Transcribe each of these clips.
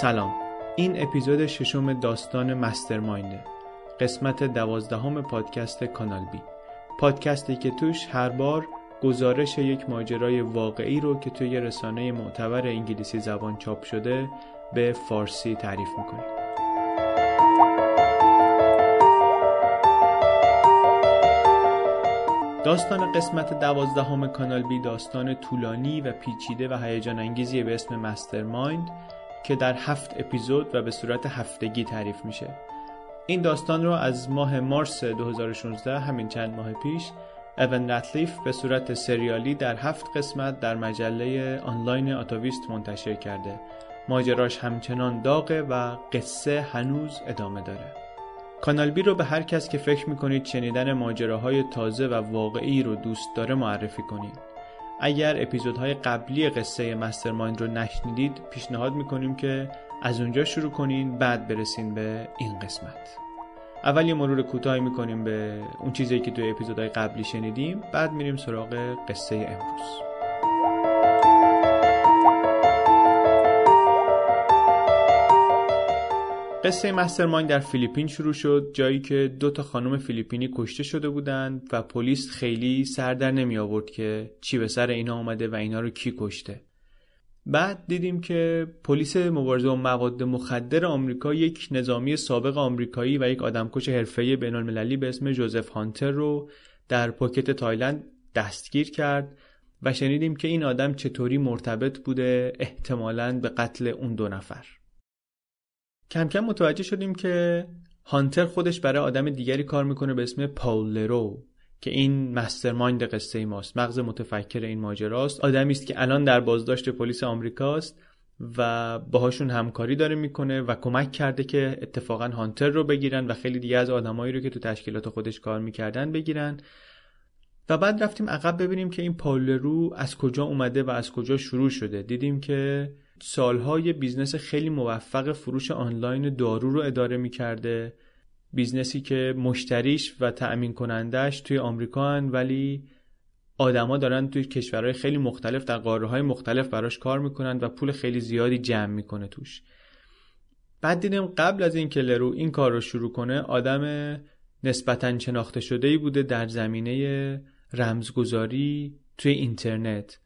سلام، این اپیزود ششم داستان مسترماینده، قسمت 12 پادکست کانال بی، پادکستی که توش هر بار گزارش یک ماجرای واقعی رو که توی رسانه معتبر انگلیسی زبان چاپ شده به فارسی تعریف میکنیم. داستان قسمت 12 کانال بی داستان طولانی و پیچیده و هیجان انگیزی به اسم مسترمایند که در 7 اپیزود و به صورت هفتگی تعریف میشه. این داستان رو از ماه مارس 2016 همین چند ماه پیش ایوان رتلیف به صورت سریالی در 7 قسمت در مجله آنلاین آتاویست منتشر کرده. ماجراش همچنان داغه و قصه هنوز ادامه داره. کانال بی رو به هر کس که فکر میکنید شنیدن ماجراهای تازه و واقعی رو دوست داره معرفی کنید. اگر اپیزودهای قبلی قصه مسترمایند رو نشنیدید، پیشنهاد میکنیم که از اونجا شروع کنین، بعد برسین به این قسمت. اول یه مرور کوتاهی میکنیم به اون چیزی که توی اپیزودهای قبلی شنیدیم، بعد میریم سراغ قصه امروز. قصه مسترمایند در فیلیپین شروع شد، جایی که 2 خانم فیلیپینی کشته شده بودند و پلیس خیلی سر در نمی آورد که چی به سر اینا اومده و اینا رو کی کشته. بعد دیدیم که پلیس مبارزه با مواد مخدر آمریکا یک نظامی سابق آمریکایی و یک آدمکش حرفه‌ای بین‌المللی به اسم جوزف هانتر رو در پوکت تایلند دستگیر کرد و شنیدیم که این آدم چطوری مرتبط بوده احتمالاً به قتل اون 2 نفر. کم کم متوجه شدیم که هانتر خودش برای آدم دیگری کار میکنه به اسم پاول لرو که این مسترمایند قصه ماست، مغز متفکر این ماجراست، آدمی است که الان در بازداشت پلیس آمریکاست و باهاشون همکاری داره میکنه و کمک کرده که اتفاقا هانتر رو بگیرن و خیلی دیگه از آدمایی رو که تو تشکیلات خودش کار میکردن بگیرن. و بعد رفتیم عقب ببینیم که این پاول لرو از کجا اومده و از کجا شروع شده. دیدیم که سالهای بیزنس خیلی موفق فروش آنلاین دارو رو اداره می‌کرده، بیزنسی که مشتریش و تأمین کنندش توی آمریکا هن ولی آدما دارن توی کشورهای خیلی مختلف در قاره‌های مختلف براش کار می‌کنن و پول خیلی زیادی جمع می‌کنه توش. بعد دیدیم قبل از این که لرو این کار رو شروع کنه آدم نسبتاً شناخته شده‌ای بوده در زمینه رمزگذاری توی اینترنت.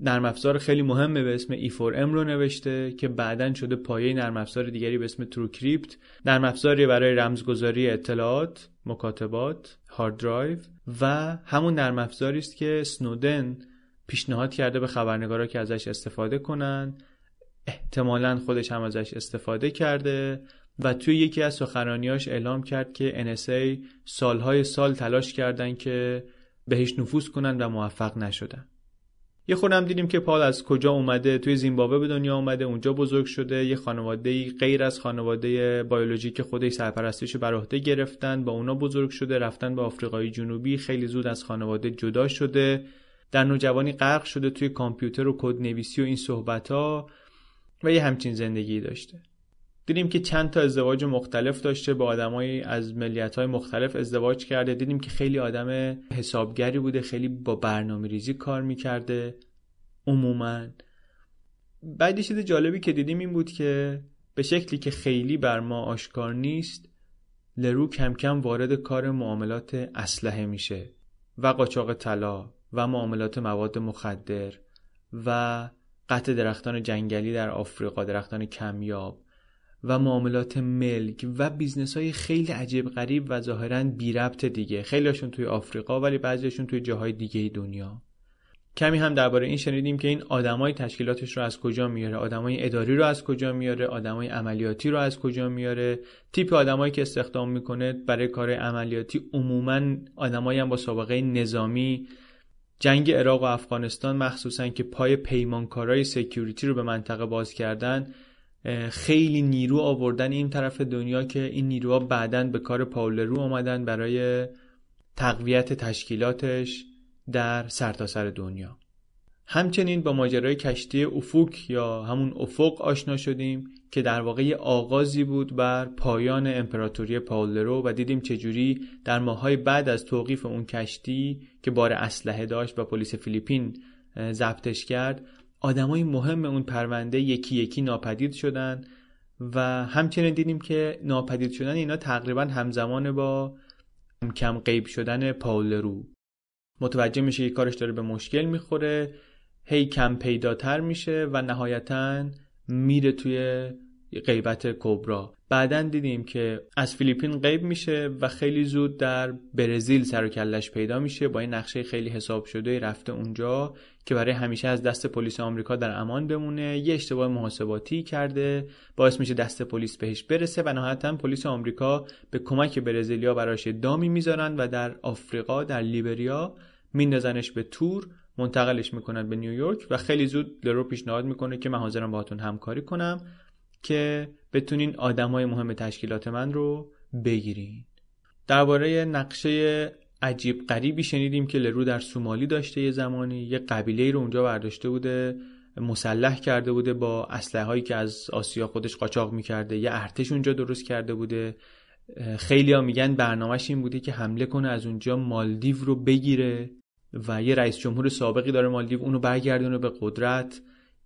نرم‌افزار خیلی مهمه به اسم E4M رو نوشته که بعداً شده پایه نرم‌افزار دیگری به اسم TrueCrypt، نرم‌افزاری برای رمزگذاری اطلاعات، مکاتبات، هارد درایو و همون نرم‌افزاری است که سنودن پیشنهاد کرده به خبرنگارا که ازش استفاده کنن. احتمالاً خودش هم ازش استفاده کرده و توی یکی از سخنرانیاش اعلام کرد که NSA سالهای سال تلاش کردن که بهش نفوذ کنن و موفق نشدن. یه خودم دیدیم که پال از کجا اومده، توی زیمبابوه به دنیا اومده، اونجا بزرگ شده، یه خانواده‌ای غیر از خانواده بیولوژیک خودش سرپرستیشو بر عهده گرفتن، با اونا بزرگ شده، رفتن به آفریقای جنوبی، خیلی زود از خانواده جدا شده، در نوجوانی غرق شده توی کامپیوتر و کدنویسی و این صحبت‌ها و یه همچین زندگی داشته. دیدیم که چند تا ازدواج مختلف داشته، با آدمایی از ملیت‌های مختلف ازدواج کرده. دیدیم که خیلی آدم حسابگری بوده، خیلی با برنامه‌ریزی کار می‌کرده عموماً. بعد یه چیز جالبی که دیدیم این بود که به شکلی که خیلی بر ما آشکار نیست، لرو کم کم وارد کار معاملات اسلحه میشه و قاچاق طلا و معاملات مواد مخدر و قطع درختان جنگلی در آفریقا، درختان کمیاب و معاملات ملک و بیزنس‌های خیلی عجیب غریب و ظاهراً بی ربط دیگه، خیلیشون توی آفریقا ولی بعضیشون توی جاهای دیگه دنیا. کمی هم درباره این شنیدیم که این آدمای تشکیلاتش رو از کجا میاره، آدمای اداری رو از کجا میاره، آدمای عملیاتی رو از کجا میاره. تیپ آدمایی که استخدام میکنه برای کار عملیاتی عموماً آدمایی هم با سابقه نظامی، جنگ عراق و افغانستان مخصوصاً که پای پیمانکارای سکیوریتی رو به منطقه باز کردن، خیلی نیرو آوردن این طرف دنیا که این نیروها بعداً به کار پاول لرو آمدن برای تقویت تشکیلاتش در سرتاسر دنیا. همچنین با ماجرای کشتی افق یا همون افق آشنا شدیم که در واقع آغازی بود بر پایان امپراتوری پاول لرو و دیدیم چجوری در ماه‌های بعد از توقیف اون کشتی که بار اسلحه داشت و پلیس فیلیپین ضبطش کرد، آدمای مهم اون پرونده یکی یکی ناپدید شدن و همچنین دیدیم که ناپدید شدن اینا تقریبا همزمان با کم غیب شدن پاول لرو. متوجه میشه که کارش داره به مشکل میخوره، هی کم پیداتر میشه و نهایتاً میره توی غیبت کبرا. بعدن دیدیم که از فیلیپین غیب میشه و خیلی زود در برزیل سر و کله‌اش پیدا میشه با این نقشه خیلی حساب شده، رفته اونجا که برای همیشه از دست پلیس آمریکا در امان بمونه. یه اشتباه محاسباتی کرده باعث میشه دست پلیس بهش برسه و نهایتاً پلیس آمریکا به کمک برزیلیا براش دامی میذارن و در آفریقا در لیبریا میندازنش به تور، منتقلش میکنن به نیویورک و خیلی زود لرو پیشنهاد میکنه که من حاضرم باهاتون همکاری کنم که بتونین آدمای مهم تشکیلات من رو بگیرین. درباره نقشه عجیب غریبی شنیدیم که لرو در سومالی داشته، یه زمانی یه قبیله‌ای رو اونجا برداشته بوده، مسلح کرده بوده با اسلحه‌ای که از آسیا خودش قاچاق می‌کرده، یه ارتش اونجا درست کرده بوده. خیلی‌ها میگن برنامه‌اش این بوده که حمله کنه از اونجا مالدیو رو بگیره و یه رئیس جمهور سابقی داره مالدیو، اونو برگردونه به قدرت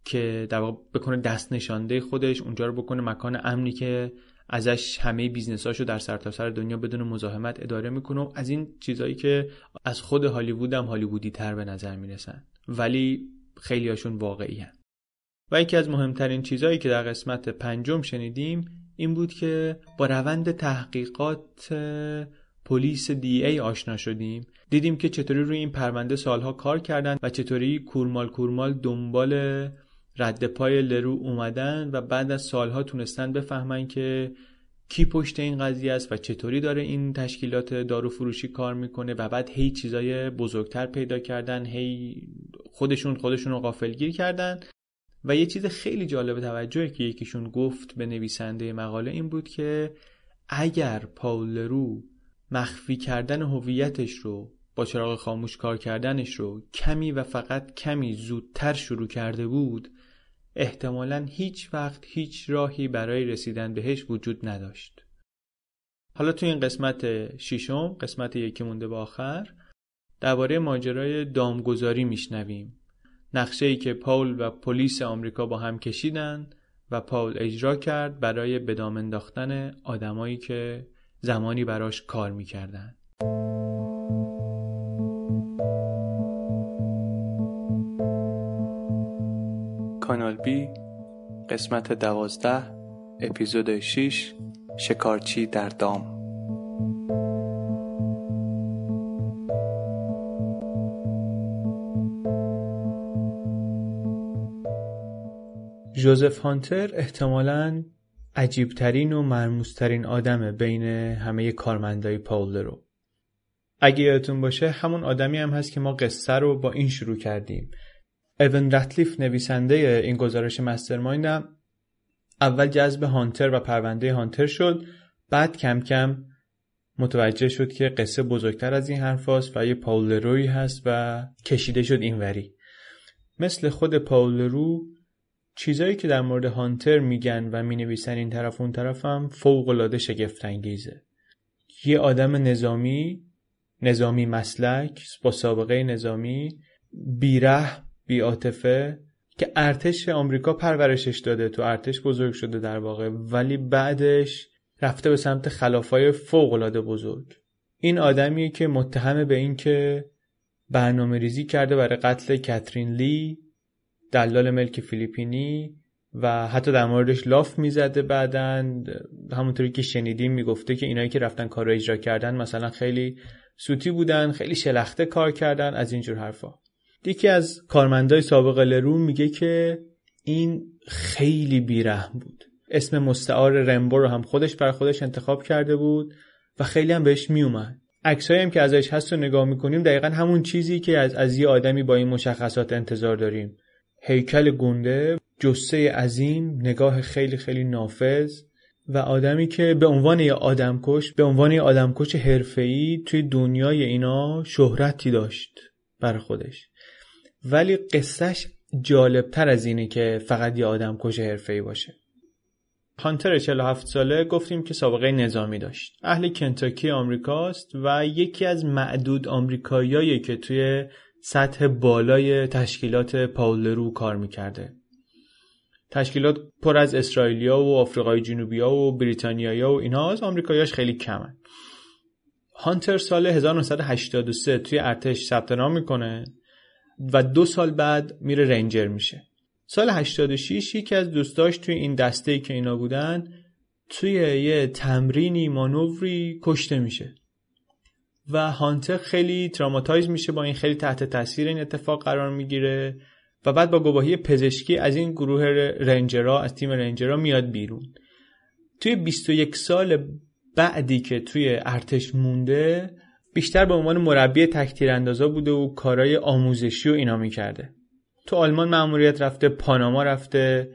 که در واقع بکنه دست نشانده خودش، اونجا رو بکنه مکان امنی که ازش همه بیزنساشو در سرتاسر دنیا بدون مزاحمت اداره میکنه. از این چیزایی که از خود هالیوود هم هالیوودی تر به نظر میرسن ولی خیلی هاشون واقعی هن. و یکی از مهمترین چیزایی که در قسمت پنجم شنیدیم این بود که با روند تحقیقات پلیس دی ای آشنا شدیم، دیدیم که چطوری روی این پرونده سالها کار کردن و چطوری کورمال کورمال دنبال رد پای لرو اومدن و بعد از سالها تونستن بفهمن که کی پشت این قضیه است و چطوری داره این تشکیلات دارو فروشی کار میکنه و بعد هی چیزای بزرگتر پیدا کردن، هی خودشون رو غافلگیر کردن. و یه چیز خیلی جالب توجهی که یکیشون گفت به نویسنده مقاله این بود که اگر پاول لرو مخفی کردن هویتش رو با چراغ خاموش کار کردنش رو کمی و فقط کمی زودتر شروع کرده بود، احتمالاً هیچ وقت هیچ راهی برای رسیدن بهش وجود نداشت. حالا تو این قسمت ششم، قسمت یکی مونده به آخر، درباره ماجرای دامگذاری میشنویم. نقشه‌ای که پاول و پلیس آمریکا با هم کشیدن و پاول اجرا کرد برای به دام انداختن آدمایی که زمانی براش کار میکردن. کانال بی، قسمت 12، اپیزود 6، شکارچی در دام. جوزف هانتر احتمالاً عجیبترین و مرموزترین آدم بین همه کارمندای پاول رو. اگه یادتون باشه همون آدمی هم هست که ما قصه رو با این شروع کردیم. ایوان رتلیف نویسنده این گزارش مسترمایند هم اول جذب هانتر و پرونده هانتر شد، بعد کم کم متوجه شد که قصه بزرگتر از این حرف هست و یه پاول لروی هست و کشیده شد این وری. مثل خود پاول لرو چیزایی که در مورد هانتر میگن و مینویسن این طرف اون طرف هم فوق‌العاده شگفت‌انگیزه. یه آدم نظامی مسلک، با سابقه نظامی، بی‌رحم، بی‌عاطفه، که ارتش آمریکا پرورشش داده، تو ارتش بزرگ شده در واقع، ولی بعدش رفته به سمت خلافای فوق‌العاده بزرگ. این آدمیه که متهم به این که برنامه‌ریزی کرده برای قتل کاترین لی، دلال ملک فیلیپینی، و حتی در موردش لاف میزده. بعدن همونطوری که شنیدیم میگفته که اینایی که رفتن کار رو اجرا کردن مثلا خیلی سوتی بودن، خیلی شلخته کار کردن، از اینجور حرفا. یکی از کارمندای سابق لرو میگه که این خیلی بیرحم بود، اسم مستعار رمبو رو هم خودش بر خودش انتخاب کرده بود و خیلی هم بهش میومد. عکسایی هم که ازش هست رو نگاه میکنیم دقیقاً همون چیزی که از یه آدمی با این مشخصات انتظار داریم: هیکل گنده، جثه عظیم، نگاه خیلی خیلی نافذ و آدمی که به عنوان یه آدمکش حرفه‌ای توی دنیای اینا شهرتی داشت بر خودش. ولی قصهش جالبتر از اینه که فقط یه آدمکش حرفه‌ای باشه. هانتر 47 ساله گفتیم که سابقه نظامی داشت. اهل کنتاکی آمریکاست و یکی از معدود آمریکاییایی که توی سطح بالای تشکیلات پاول لرو کار میکرده. تشکیلات پر از اسرائیلیا و آفریقای جنوبیا و بریتانیایا و اینها، از آمریکاییاش خیلی کمن. هانتر سال 1983 توی ارتش ثبت نام میکنه و 2 سال بعد میره رنجر میشه. سال 86 یکی از دوستاش توی این دسته‌ای که اینا بودن توی یه تمرینی مانوری کشته میشه و هانتر خیلی تروماتایز میشه با این، خیلی تحت تاثیر این اتفاق قرار میگیره و بعد با گواهی پزشکی از این گروه رنجرها، از تیم رنجرها میاد بیرون. توی 21 سال بعدی که توی ارتش مونده بیشتر به عنوان مربی تک تیراندازا بوده و کارهای آموزشی و اینا میکرده. تو آلمان مأموریت رفته، پاناما رفته،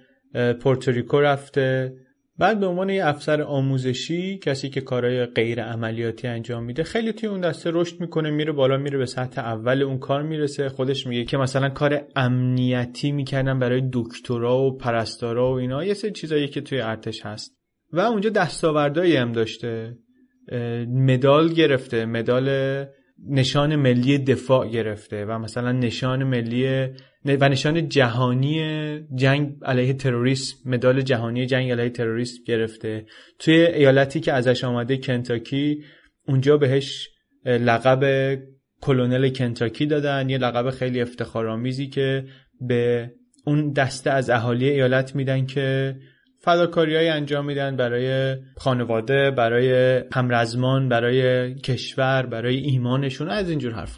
پورتوریکو رفته. بعد به عنوان یه افسر آموزشی، کسی که کارهای غیر عملیاتی انجام میده، خیلی توی اون دسته رشد میکنه، میره بالا، میره به سطح اول اون کار میرسه. خودش میگه که مثلا کار امنیتی میکردن برای دکترا و پرستارا و اینا، یه سری چیزایی که توی ارتش هست. و اونجا دستاوردایی هم داشته، مدال گرفته، مدال نشان ملی دفاع گرفته و مثلا نشان ملی و نشان جهانی جنگ علیه تروریسم، مدال جهانی جنگ علیه تروریسم گرفته. توی ایالتی که ازش آمده، کنتاکی، اونجا بهش لقب کلونل کنتاکی دادن، یه لقب خیلی افتخارآمیزی که به اون دسته از اهالی ایالت میدن که فداکاری‌های انجام میدن برای خانواده، برای همرزمان، برای کشور، برای ایمانشون، از اینجور حرف.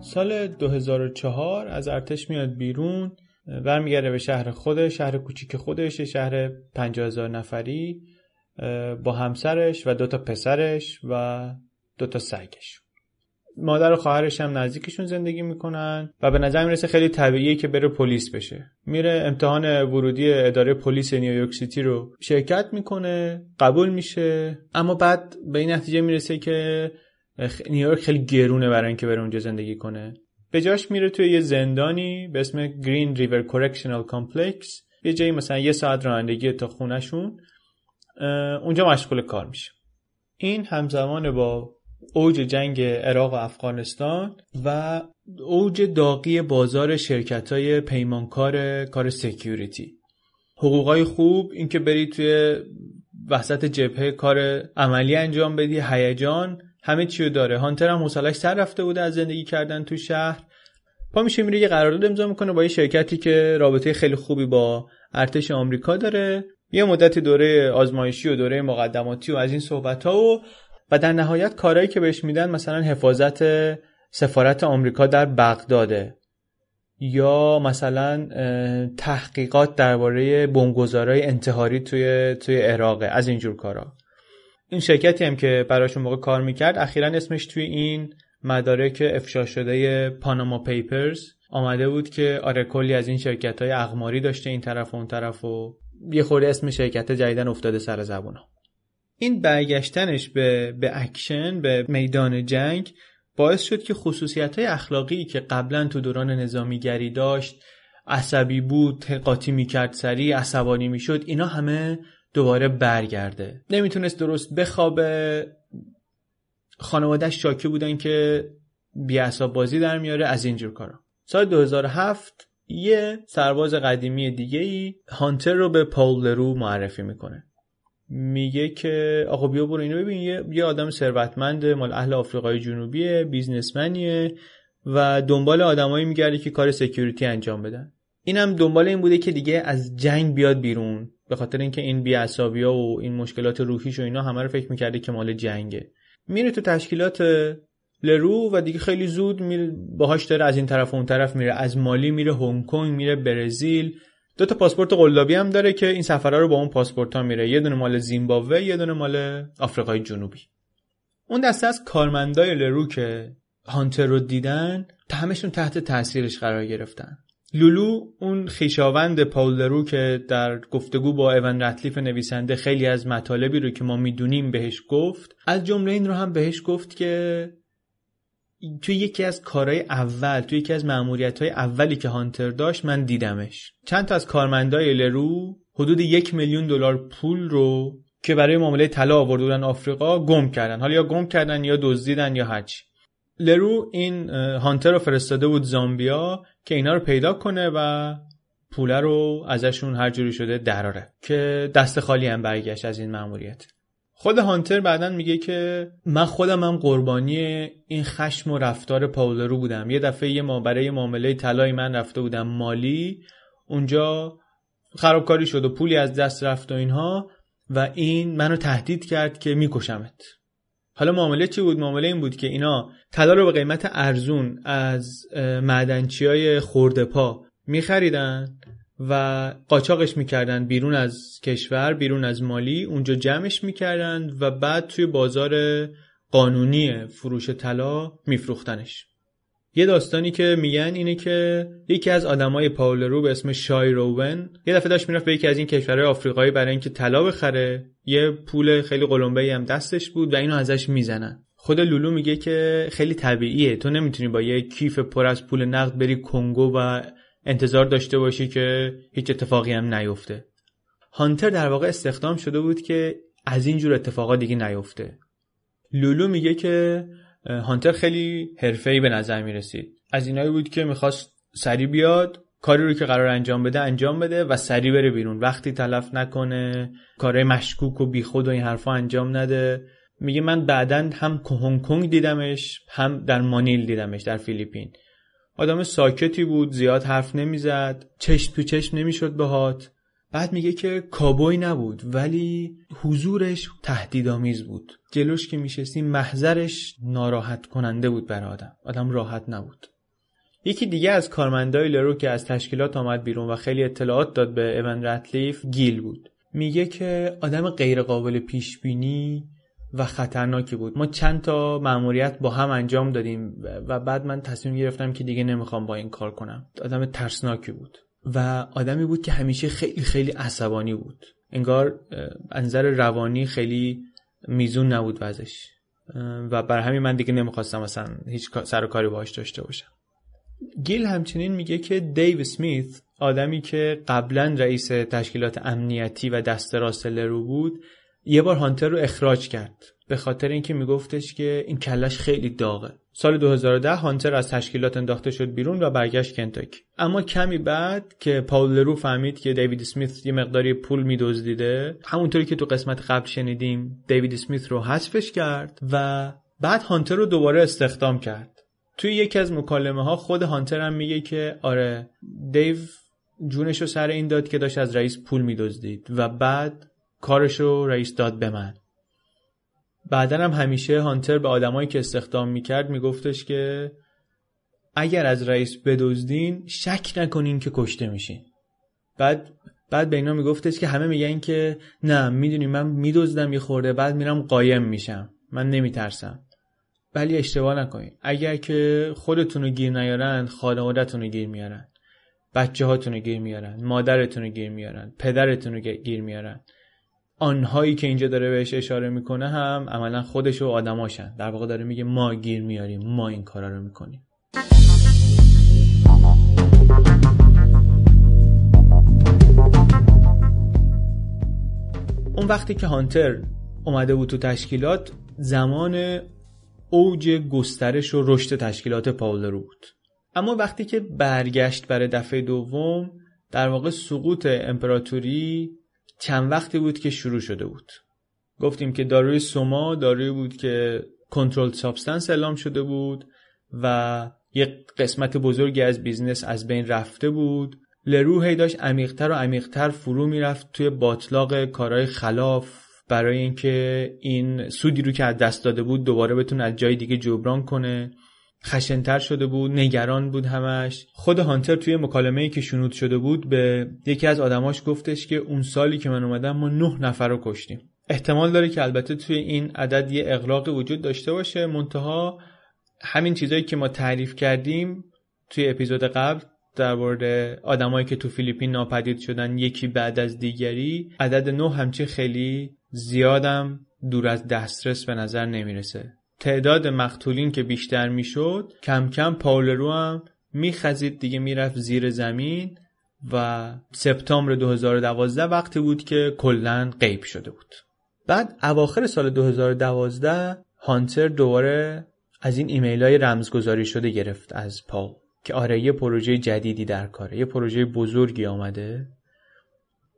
سال 2004 از ارتش میاد بیرون، برمیگره به شهر خودش، شهر کوچیک خودش، شهر 50,000 نفری، با همسرش و 2 پسرش و 2 سگش. مادر و خواهرش هم نزدیکشون زندگی میکنن و به نظر میرسه خیلی طبیعیه که بره پلیس بشه. میره امتحان ورودی اداره پلیس نیویورک سیتی رو شرکت میکنه، قبول میشه، اما بعد به این نتیجه میرسه که نیویورک خیلی گرونه برای اینکه بره اونجا زندگی کنه. به جاش میره توی یه زندانی به اسم گرین ریور کورکشنال کامپلکس، یه جایی مثلا 1 ساعت رانندگی تا خونه‌شون، اونجا مشغول کار میشه. این همزمان با اوج جنگ عراق و افغانستان و اوج داغی بازار شرکت‌های پیمانکار، کار سکیوریتی، حقوقای خوب، اینکه بری توی وسط جبهه کار عملی انجام بدی، هیجان، همه چی رو داره. هانتر هم حوصله‌اش سر رفته بوده از زندگی کردن تو شهر. پا میشه میره یه قرارداد امضا میکنه با یه شرکتی که رابطه خیلی خوبی با ارتش آمریکا داره. یه مدت دوره آزمایشی و دوره مقدماتی و از این صحبت‌ها و در نهایت کارهایی که بهش میدن مثلا حفاظت سفارت آمریکا در بغداده یا مثلا تحقیقات درباره بمبگذارای انتحاری توی عراق، از اینجور کارا. این شرکتی هم که براشون موقع کار میکرد اخیراً اسمش توی این مدارک افشا شده پاناما پیپرز آمده بود که آره کلی از این شرکت‌های اقماری داشته این طرف و اون طرف و یه خورده اسم شرکت جدیدن افتاده سر زبونا. این برگشتنش به اکشن، به میدان جنگ، باعث شد که خصوصیت‌های اخلاقی که قبلا تو دوران نظامیگری داشت، عصبی بود، قاطی می‌کرد، سریع عصبانی می‌شد، اینا همه دوباره برگرده. نمیتونست درست بخوابه. خانواده‌اش شاکی بودن که بی‌عصاب بازی در میاره، از اینجور کارا. سال 2007 یه سرباز قدیمی دیگه‌ای هانتر رو به پاول لرو معرفی میکنه. میگه که آقا بیا برو اینو ببین، یه آدم ثروتمنده، مال اهل آفریقای جنوبیه، بیزنسمنیه و دنبال آدمایی میگرده که کار سکیوریتی انجام بدن. اینم دنبال این بوده که دیگه از جنگ بیاد بیرون، به خاطر اینکه این بی‌عصابی‌ها و این مشکلات روحیش و اینا همه رو فکر میکرده که مال جنگه. میره تو تشکیلات لرو و دیگه خیلی زود باهاش داره از این طرف و اون طرف میره، از مالی میره هنگ کنگ، میره برزیل. 2 پاسپورت قلابی هم داره که این سفرها رو با اون پاسپورت‌ها میره، یه دونه مال زیمبابوه، یه دونه مال آفریقای جنوبی. اون دسته از کارمندای لرو که هانتر رو دیدن، همشون تحت تاثیرش قرار گرفتن. لولو، اون خیشاوند پاول لرو که در گفتگو با ایوان رتلیف نویسنده خیلی از مطالبی رو که ما میدونیم بهش گفت، از جمله این رو هم بهش گفت که توی یکی از کارهای اول، توی یکی از مأموریت‌های اولی که هانتر داشت من دیدمش. چند تا از کارمندای لرو حدود $1,000,000 پول رو که برای معامله طلا آورده بودن آفریقا گم کردن. حالا یا گم کردن یا دزدیدن یا هرچی. لرو این هانتر رو فرستاده بود زامبیا که اینا رو پیدا کنه و پوله رو ازشون هر جوری شده دراره، که دست خالی هم برگشت از این مأموریت. خود هانتر بعدن میگه که من خودم هم قربانی این خشم و رفتار پاول لرو بودم. یه دفعه برای معامله طلای من رفته بودم مالی، اونجا خرابکاری شد و پولی از دست رفت و اینها، و این منو تهدید کرد که میکشمت. حالا معامله چی بود؟ معامله این بود که اینا طلا رو به قیمت ارزون از معدنچیای خرده‌پا میخریدن و قاچاقش میکردن بیرون از کشور، بیرون از مالی، اونجا جمعش میکردن و بعد توی بازار قانونی فروش طلا میفروختنش. یه داستانی که میگن اینه که یکی از آدمای پاول لرو به اسم شایروون یه دفعه داشت میرفت به یکی از این کشورهای آفریقایی برای اینکه طلا بخره، یه پول خیلی قلمبه‌ای هم دستش بود و اینو ازش میزنن. خود لولو میگه که خیلی طبیعیه، تو نمیتونی با یه کیف پر از پول نقد بری کنگو و انتظار داشته باشی که هیچ اتفاقی هم نیفته. هانتر در واقع استخدام شده بود که از این جور اتفاقا دیگه نیفته. لولو میگه که هانتر خیلی حرفه‌ای به نظر میرسید، از اینایی بود که میخواست سریع بیاد کاری رو که قرار انجام بده انجام بده و سریع بره بیرون، وقتی تلف نکنه، کارهای مشکوک و بیخود و این حرفا انجام نده. میگه من بعدن هم هنگ کنگ دیدمش، هم در مانیل دیدمش در فیلیپین. آدم ساکتی بود، زیاد حرف نمیزد، چشم تو چشم نمیشد باهات. بعد میگه که کابوی نبود ولی حضورش تهدیدآمیز بود، جلوش که میشستی محضرش ناراحت کننده بود برای آدم راحت نبود. یکی دیگه از کارمندای لرو که از تشکیلات آمد بیرون و خیلی اطلاعات داد به ایوان رتلیف گیل بود. میگه که آدم غیر قابل پیش بینی و خطرناکی بود. ما چند تا مأموریت با هم انجام دادیم و بعد من تصمیم گرفتم که دیگه نمیخوام با این کار کنم. آدم ترسناکی بود و آدمی بود که همیشه خیلی خیلی عصبانی بود، انگار انظر روانی خیلی میزون نبود وضعش و بر همین من دیگه نمیخواستم اصلا هیچ سر و کاری باهاش داشته باشم. گیل همچنین میگه که دیو اسمیت، آدمی که قبلا رئیس تشکیلات امنیتی و دست راست لرو بود، یه بار هانتر رو اخراج کرد به خاطر اینکه میگفتش که این کلش خیلی داغه. سال 2010 هانتر از تشکیلات انداخته شد بیرون و برگشت کنتاکی. اما کمی بعد که پاول لرو فهمید که دیوید اسمیت یه مقداری پول میدزدیده، همونطوری که تو قسمت قبل شنیدیم دیوید اسمیت رو حذفش کرد و بعد هانتر رو دوباره استخدام کرد. توی یکی از مکالمه ها خود هانتر هم میگه که آره دیو جونش رو سر این داد که داشت از رئیس پول میدزدید و بعد کارشو رئیس داد به من. بعدن هم همیشه هانتر به آدمایی که استخدام میکرد میگفتش که اگر از رئیس بدزدین شک نکنین که کشته میشین. بعد به اینا میگفتش که همه میگن که نه میدونی من میدزدم یه خورده بعد میرم قایم میشم، من نمیترسم. ولی اشتباه نکنین، اگر که خودتونو گیر نیارن خانوادتونو گیر میارن، بچه هاتونو گیر میارن، مادرتونو گیر میارن، پدرتونو گیر میارن. آنهایی که اینجا داره بهش اشاره میکنه هم عملا خودش و آدماشن. در واقع داره میگه ما گیر میاریم، ما این کارا رو میکنیم. اون وقتی که هانتر اومده بود تو تشکیلات، زمان اوج گسترش و رشد تشکیلات پاول لرو بود. اما وقتی که برگشت برای دفعه دوم، در واقع سقوط امپراتوری چند وقتی بود که شروع شده بود. گفتیم که داروی سوما داروی بود که کنترل سابستنس اعلام شده بود و یک قسمت بزرگی از بیزنس از بین رفته بود. لرو هی داشت عمیق‌تر و عمیق‌تر فرو میرفت توی باطلاق کارهای خلاف برای اینکه این سودی رو که از دست داده بود دوباره بتونه از جای دیگه جبران کنه. خشن‌تر شده بود، نگران بود همش. خود هانتر توی مکالمه‌ای که شنود شده بود به یکی از آدماش گفتش که اون سالی که من اومدم ما 9 نفر رو کشتیم. احتمال داره که البته توی این عدد یه اغراق وجود داشته باشه، منتها همین چیزایی که ما تعریف کردیم توی اپیزود قبل در مورد آدمایی که تو فیلیپین ناپدید شدن یکی بعد از دیگری، عدد 9 همچین خیلی زیادم دور از دسترس به نظر نمیرسه. تعداد مقتولین که بیشتر میشد کم کم پاول لرو هم میخزید دیگه، میرفت زیر زمین و سپتامبر 2012 وقتی بود که کلاً غیب شده بود. بعد اواخر سال 2012 هانتر دوباره از این ایمیل‌های رمزگذاری شده گرفت از پاول که آره یه پروژه جدیدی در کاره، یه پروژه بزرگی آمده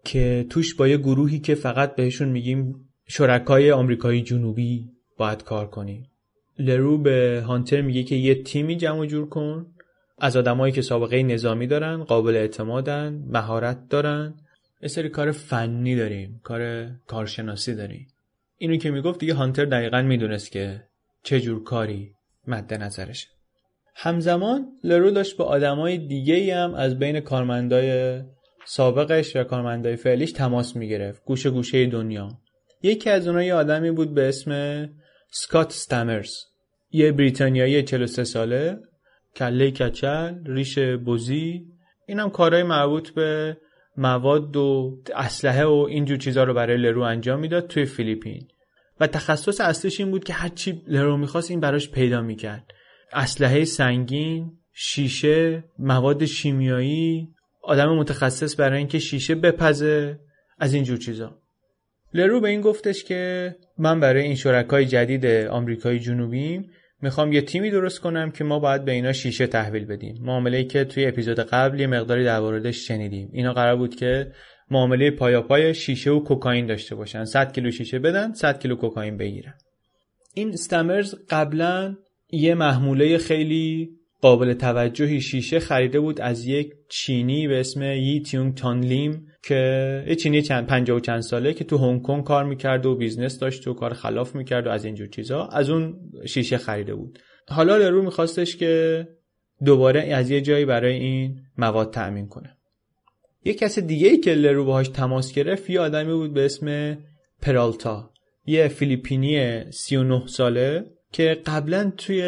که توش با یه گروهی که فقط بهشون میگیم شرکای آمریکای جنوبی باید کار کنی. لرو به هانتر میگه که یه تیمی جمع جور کن از آدمایی که سابقه نظامی دارن، قابل اعتمادن، مهارت دارن، یه سری کار فنی داریم، کارشناسی داریم. اینو که میگفت دیگه هانتر دقیقاً میدونست که چه جور کاری مد نظرشه. همزمان لرو داشت با آدمای دیگه‌ای هم از بین کارمندای سابقش و کارمندای فعلیش تماس میگرفت، گوشه گوشه دنیا. یکی از اونها یه آدمی بود به اسم اسکات استمرز، یه بریتانیایی 43 ساله، کله کچل، ریش بزی. اینم کارهای مربوط به مواد و اسلحه و اینجور چیزا رو برای لرو انجام میداد توی فیلیپین و تخصص اصلیش این بود که هرچی لرو میخواست این براش پیدا میکرد. اسلحه سنگین، شیشه، مواد شیمیایی، آدم متخصص برای اینکه شیشه بپزه، از اینجور چیزا. لرو به این گفتش که من برای این شرکای جدید آمریکای جنوبیم میخوام یه تیمی درست کنم که ما باید به اینا شیشه تحویل بدیم. معامله‌ای که توی اپیزود قبل یه مقداری در موردش شنیدیم. اینا قرار بود که معامله پایاپای شیشه و کوکائین داشته باشن. 100 کیلو شیشه بدن، 100 کیلو کوکائین بگیرن. این استمرز قبلا یه محموله خیلی قابل توجهی شیشه خریده بود از یک چینی به اسم یی تیونگ تان لیم که یه چینی 50 و چند ساله که تو هنگ کنگ کار میکرد و بیزنس داشت و کار خلاف میکرد و از اینجور چیزا، از اون شیشه خریده بود. حالا لرو میخواستش که دوباره از یه جایی برای این مواد تأمین کنه. یه کس دیگه‌ای که لرو باهاش تماس گرفت یه آدمی بود به اسم پرالتا، یه فیلیپینی 39 ساله که قبلا توی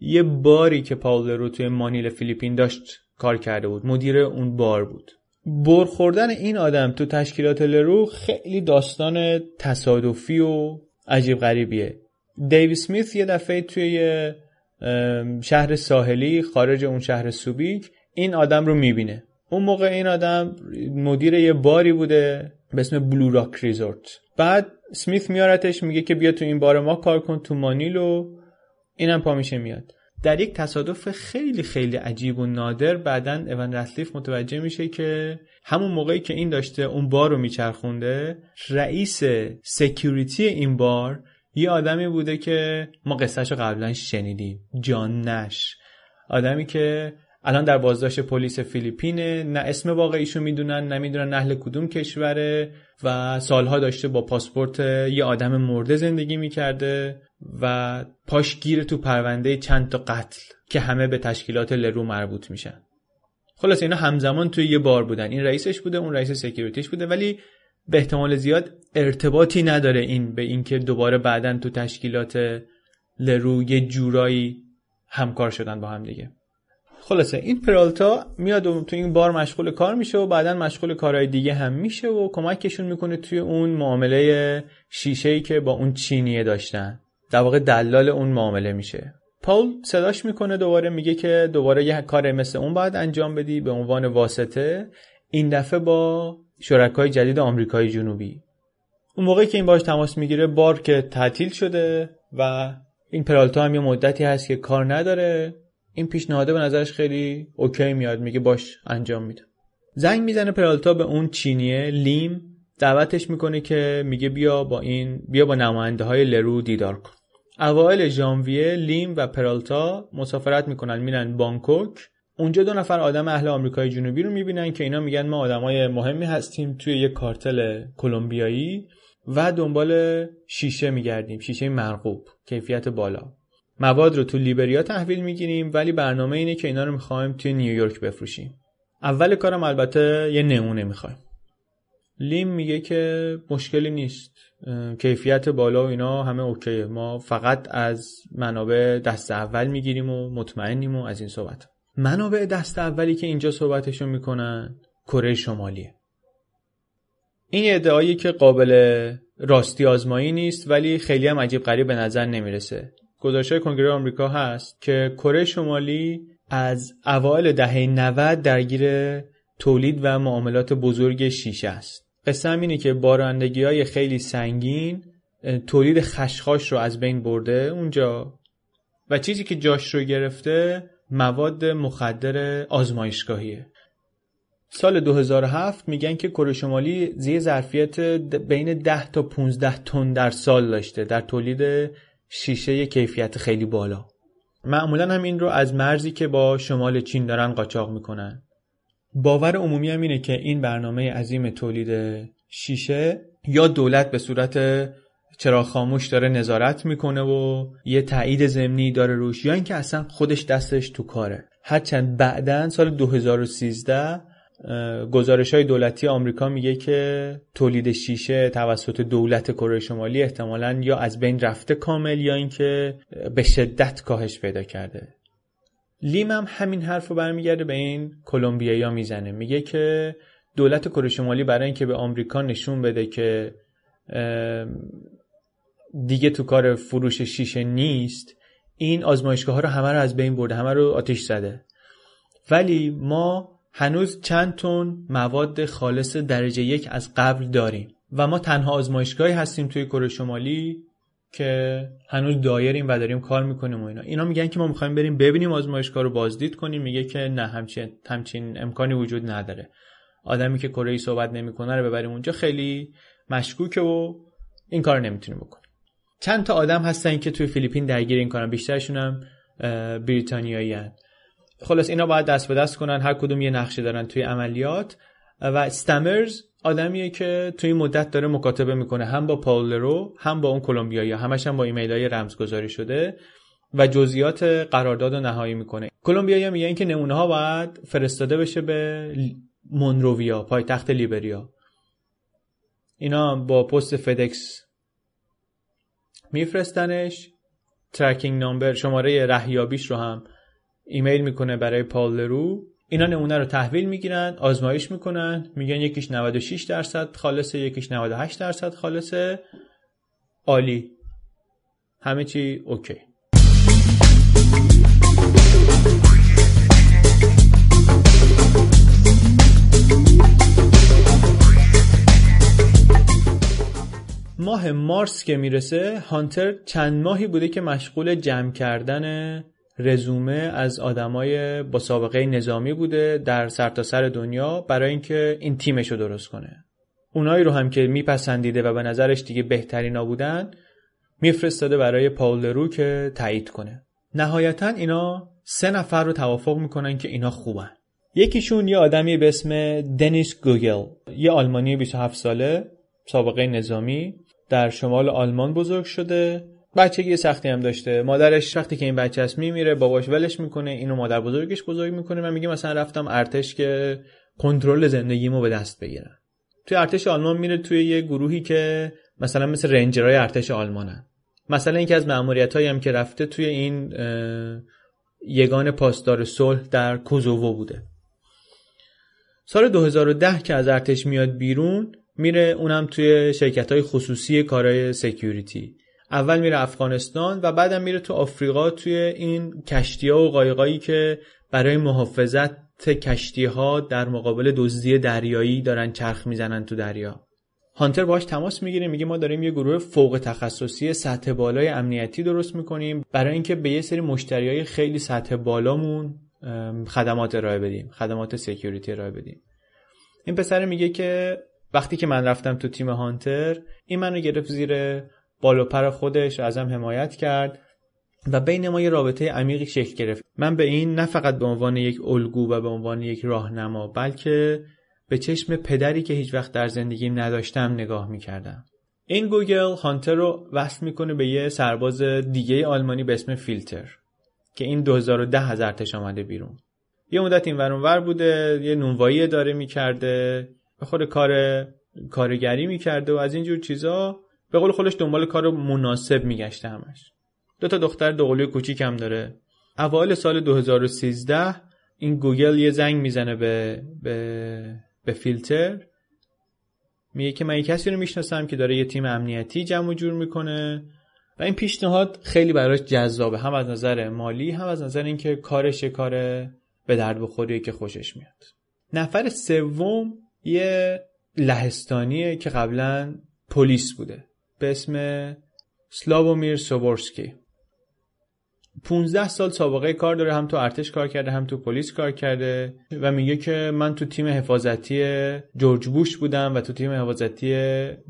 یه باری که پاول لرو توی مانیل فیلیپین داشت کار کرده بود، مدیر اون بار بود. برخوردن این آدم تو تشکیلات لرو خیلی داستان تصادفی و عجیب غریبیه. دیوید سمیت یه دفعه توی یه شهر ساحلی خارج اون شهر سوبیک این آدم رو میبینه. اون موقع این آدم مدیر یه باری بوده به اسم بلو راک ریزورت. بعد سمیت میارتش میگه که بیا تو این بار ما کار کن تو مانیل و اینم پا میشه میاد. در یک تصادف خیلی خیلی عجیب و نادر بعدن ایوان رتلیف متوجه میشه که همون موقعی که این داشته اون بار رو میچرخونده، رئیس سکیوریتی این بار یه آدمی بوده که ما قصهشو قبلا شنیدیم، جان نش. آدمی که الان در بازداشت پلیس فیلیپینه، نه اسم واقعیشو میدونن، نمیدونن اهل کدوم کشوره و سالها داشته با پاسپورت یه آدم مرده زندگی میکرده و پاش گیر تو پرونده چند تا قتل که همه به تشکیلات لرو مربوط میشن. خلاص اینا همزمان توی یه بار بودن، این رئیسش بوده، اون رئیس سکیوریتیش بوده، ولی به احتمال زیاد ارتباطی نداره این به اینکه دوباره بعداً تو تشکیلات لرو یه جورایی همکار شدن با هم دیگه. خلاصه این پرالتا میاد و تو این بار مشغول کار میشه و بعدن مشغول کارهای دیگه هم میشه و کمکشون میکنه توی اون معامله شیشه‌ای که با اون چینیه داشتن. در واقع دلال اون معامله میشه. پاول صداش میکنه دوباره، میگه که دوباره یه کار مثل اون باید انجام بدی به عنوان واسطه، این دفعه با شرکای جدید آمریکای جنوبی. اون موقعی که این باش تماس میگیره بار که تعطیل شده و این پرالتا هم یه مدتی هست که کار نداره. این پیشنهاد به نظرش خیلی اوکی میاد، میگه باش انجام میده. زنگ میزنه پرالتا به اون چینیه لیم، دعوتش میکنه که میگه بیا با نماینده‌های لرو دیدار کن. اوایل ژانویه لیم و پرالتا مسافرت میکنن، میرن بانکوک. اونجا دو نفر آدم اهل آمریکای جنوبی رو میبینن که اینا میگن ما آدمای مهمی هستیم توی یه کارتل کلمبیایی و دنبال شیشه میگردیم، شیشه مرغوب، کیفیت بالا. مواد رو تو لیبریا تحویل میگیریم ولی برنامه اینه که اینا رو میخوایم توی نیویورک بفروشیم. اول کارم البته یه نمونه میخوایم. لیم میگه که مشکلی نیست، کیفیت بالا و اینا همه اوکیه، ما فقط از منابع دست اول میگیریم و مطمئنیم و از این صحبت. منابع دست اولی که اینجا صحبتشو میکنن کره شمالیه. این ادعایی که قابل راستی آزمایی نیست ولی خیلی هم عجیب غریب به نظر نمیرسه. گزارش‌های کنگره آمریکا هست که کره شمالی از اوایل دهه 90 درگیر تولید و معاملات بزرگ شیشه است. قصه هم اینه که بارندگی‌های خیلی سنگین تولید خشخاش رو از بین برده اونجا و چیزی که جاش رو گرفته مواد مخدر آزمایشگاهیه. سال 2007 میگن که کره شمالی زیر ظرفیت بین 10 تا 15 تن در سال داشته در تولید شیشه کیفیت خیلی بالا. معمولا هم این رو از مرزی که با شمال چین دارن قاچاق میکنن. باور عمومی هم اینه که این برنامه عظیم تولید شیشه یا دولت به صورت چرا خاموش داره نظارت میکنه و یه تایید ضمنی داره روش، یا اینکه اصلا خودش دستش تو کاره. هرچند بعداً سال 2013 گزارش‌های دولتی آمریکا میگه که تولید شیشه توسط دولت کره شمالی احتمالاً یا از بین رفته کامل یا اینکه به شدت کاهش پیدا کرده. لیم هم همین حرفو برمیگرده به این کلمبیایی‌ها میزنه، میگه که دولت کره شمالی برای اینکه به آمریکا نشون بده که دیگه تو کار فروش شیشه نیست، این آزمایشگاه‌ها رو همه رو از بین برده، همه رو آتش زده، ولی ما هنوز چند تن مواد خالص درجه یک از قبل داریم و ما تنها آزمایشگاهی هستیم توی کره شمالی که هنوز دایریم و داریم کار میکنیم و اینا میگن که ما میخوایم بریم ببینیم آزمایشگاه رو بازدید کنیم. میگه که نه، همچین امکانی وجود نداره. آدمی که کره‌ای صحبت نمیکنه رو ببریم اونجا خیلی مشکوکه و این کارو نمیتونیم بکنیم. چند تا آدم هستن که توی فیلیپین درگیر این کارن، بیشترشون هم بریتانیایی هستن. خلاص اینا باید دست به دست کنن، هر کدوم یه نقشی دارن توی عملیات. و استمرز آدمیه که توی مدت داره مکاتبه میکنه هم با پاول لرو هم با اون کلمبیایی، همش هم با ایمیل‌های رمزگذاری شده و جزئیات قراردادو نهایی میکنه. کلمبیایی میگن که نمونه‌ها باید فرستاده بشه به مونروویا، پایتخت لیبریا. اینا با پست فدکس میفرستنش، ترکینگ نامبر، شماره رهیابیش رو هم ایمیل میکنه برای پاول لرو. اینا نمونه رو تحویل میگیرن، آزمایش میکنن، میگن یکیش 96% خالصه، یکیش 98% خالصه. عالی، همه چی اوکی. ماه مارس که میرسه، هانتر چند ماهی بوده که مشغول جمع کردن رزومه از آدمای با سابقه نظامی بوده در سرتاسر دنیا برای اینکه این تیمشو درست کنه. اونایی رو هم که میپسندیده و به نظرش دیگه بهترینا بودن میفرستاده برای پاول لرو که تایید کنه. نهایتا اینا 3 نفر رو توافق میکنن که اینا خوبن. یکیشون یه آدمی به اسم دنیس گوگل، یه آلمانی 27 ساله، سابقه نظامی، در شمال آلمان بزرگ شده. بچگی سختی هم داشته. مادرش وقتی که این بچه است میمیره، باباش ولش میکنه، اینو مادر بزرگش بزرگ میکنه. من میگه مثلا رفتم ارتش که کنترل زندگیمو به دست بگیرم. توی ارتش آلمان میره توی یه گروهی که مثلا مثل رنجرهای ارتش آلمانن. مثلا اینکه از مأموریتایی هم که رفته توی این یگان پاسدار صلح در کوزوو بوده. سال 2010 که از ارتش میاد بیرون، میره اونم توی شرکت‌های خصوصی کارهای سکیوریتی. اول میره افغانستان و بعدم میره تو آفریقا توی این کشتی‌ها و قایقایی که برای محافظت کشتی‌ها در مقابل دزدی دریایی دارن چرخ میزنن تو دریا. هانتر باهاش تماس میگیره، میگه ما داریم یه گروه فوق تخصصی سطح بالای امنیتی درست میکنیم برای اینکه به یه سری مشتریای خیلی سطح بالامون خدمات ارائه بدیم، خدمات سکیوریتی ارائه بدیم. این پسر میگه که وقتی که من رفتم تو تیم هانتر، این منو گرفت زیر بالوپر خودش، ازم حمایت کرد و بین ما یه رابطه عمیقی شکل گرفت. من به این نه فقط به عنوان یک الگو و به عنوان یک راهنما، بلکه به چشم پدری که هیچ وقت در زندگیم نداشتم نگاه می‌کردم. این گوگل هانتر رو وصل می‌کنه به یه سرباز دیگه آلمانی به اسم فیلتر که این 2010 از ارتش اومده بیرون. یه مدت این ور اون ور بوده، یه نونوایی داره می‌کرده، به خود کارگری می‌کرده و از اینجور چیزا. به قول خودش دنبال کار مناسب میگشته همش. 2 تا دختر دوقلوی کوچیک هم داره. اوایل سال 2013 این گوگل یه زنگ میزنه به فیلتر، میگه که من یه کسی رو میشناسم که داره یه تیم امنیتی جمع و جور میکنه و این پیشنهاد خیلی براش جذابه، هم از نظر مالی هم از نظر اینکه کارش کار به درد بخوریه که خوشش میاد. نفر سوم یه لهستانیه که قبلا پلیس بوده به اسم سلاومیر سوبورسکی. 15 سال سابقه کار داره، هم تو ارتش کار کرده هم تو پلیس کار کرده و میگه که من تو تیم حفاظتی جورج بوش بودم و تو تیم حفاظتی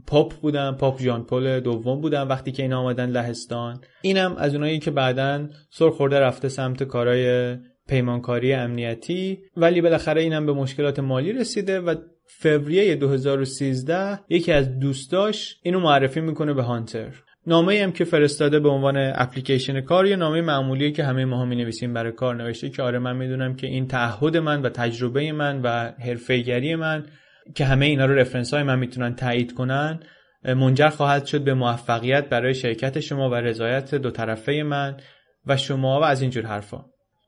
پاپ بودم، پاپ ژان پل دوم بودم وقتی که اینا آمدن لهستان. اینم از اونایی که بعداً سر خورده رفته سمت کارهای پیمانکاری امنیتی، ولی بالاخره اینم به مشکلات مالی رسیده و فوریه 2013 یکی از دوستاش اینو معرفی میکنه به هانتر. نامه‌ای هم که فرستاده به عنوان اپلیکیشن کار یه نامه معمولیه که همه ماها می‌نویسیم برای کار، نوشته که آره من میدونم که این تعهد من و تجربه من و حرفه‌ایگری من که همه اینا رو رفرنس‌های من میتونن تایید کنن منجر خواهد شد به موفقیت برای شرکت شما و رضایت دو طرفه من و شما و از اینجور حرفا.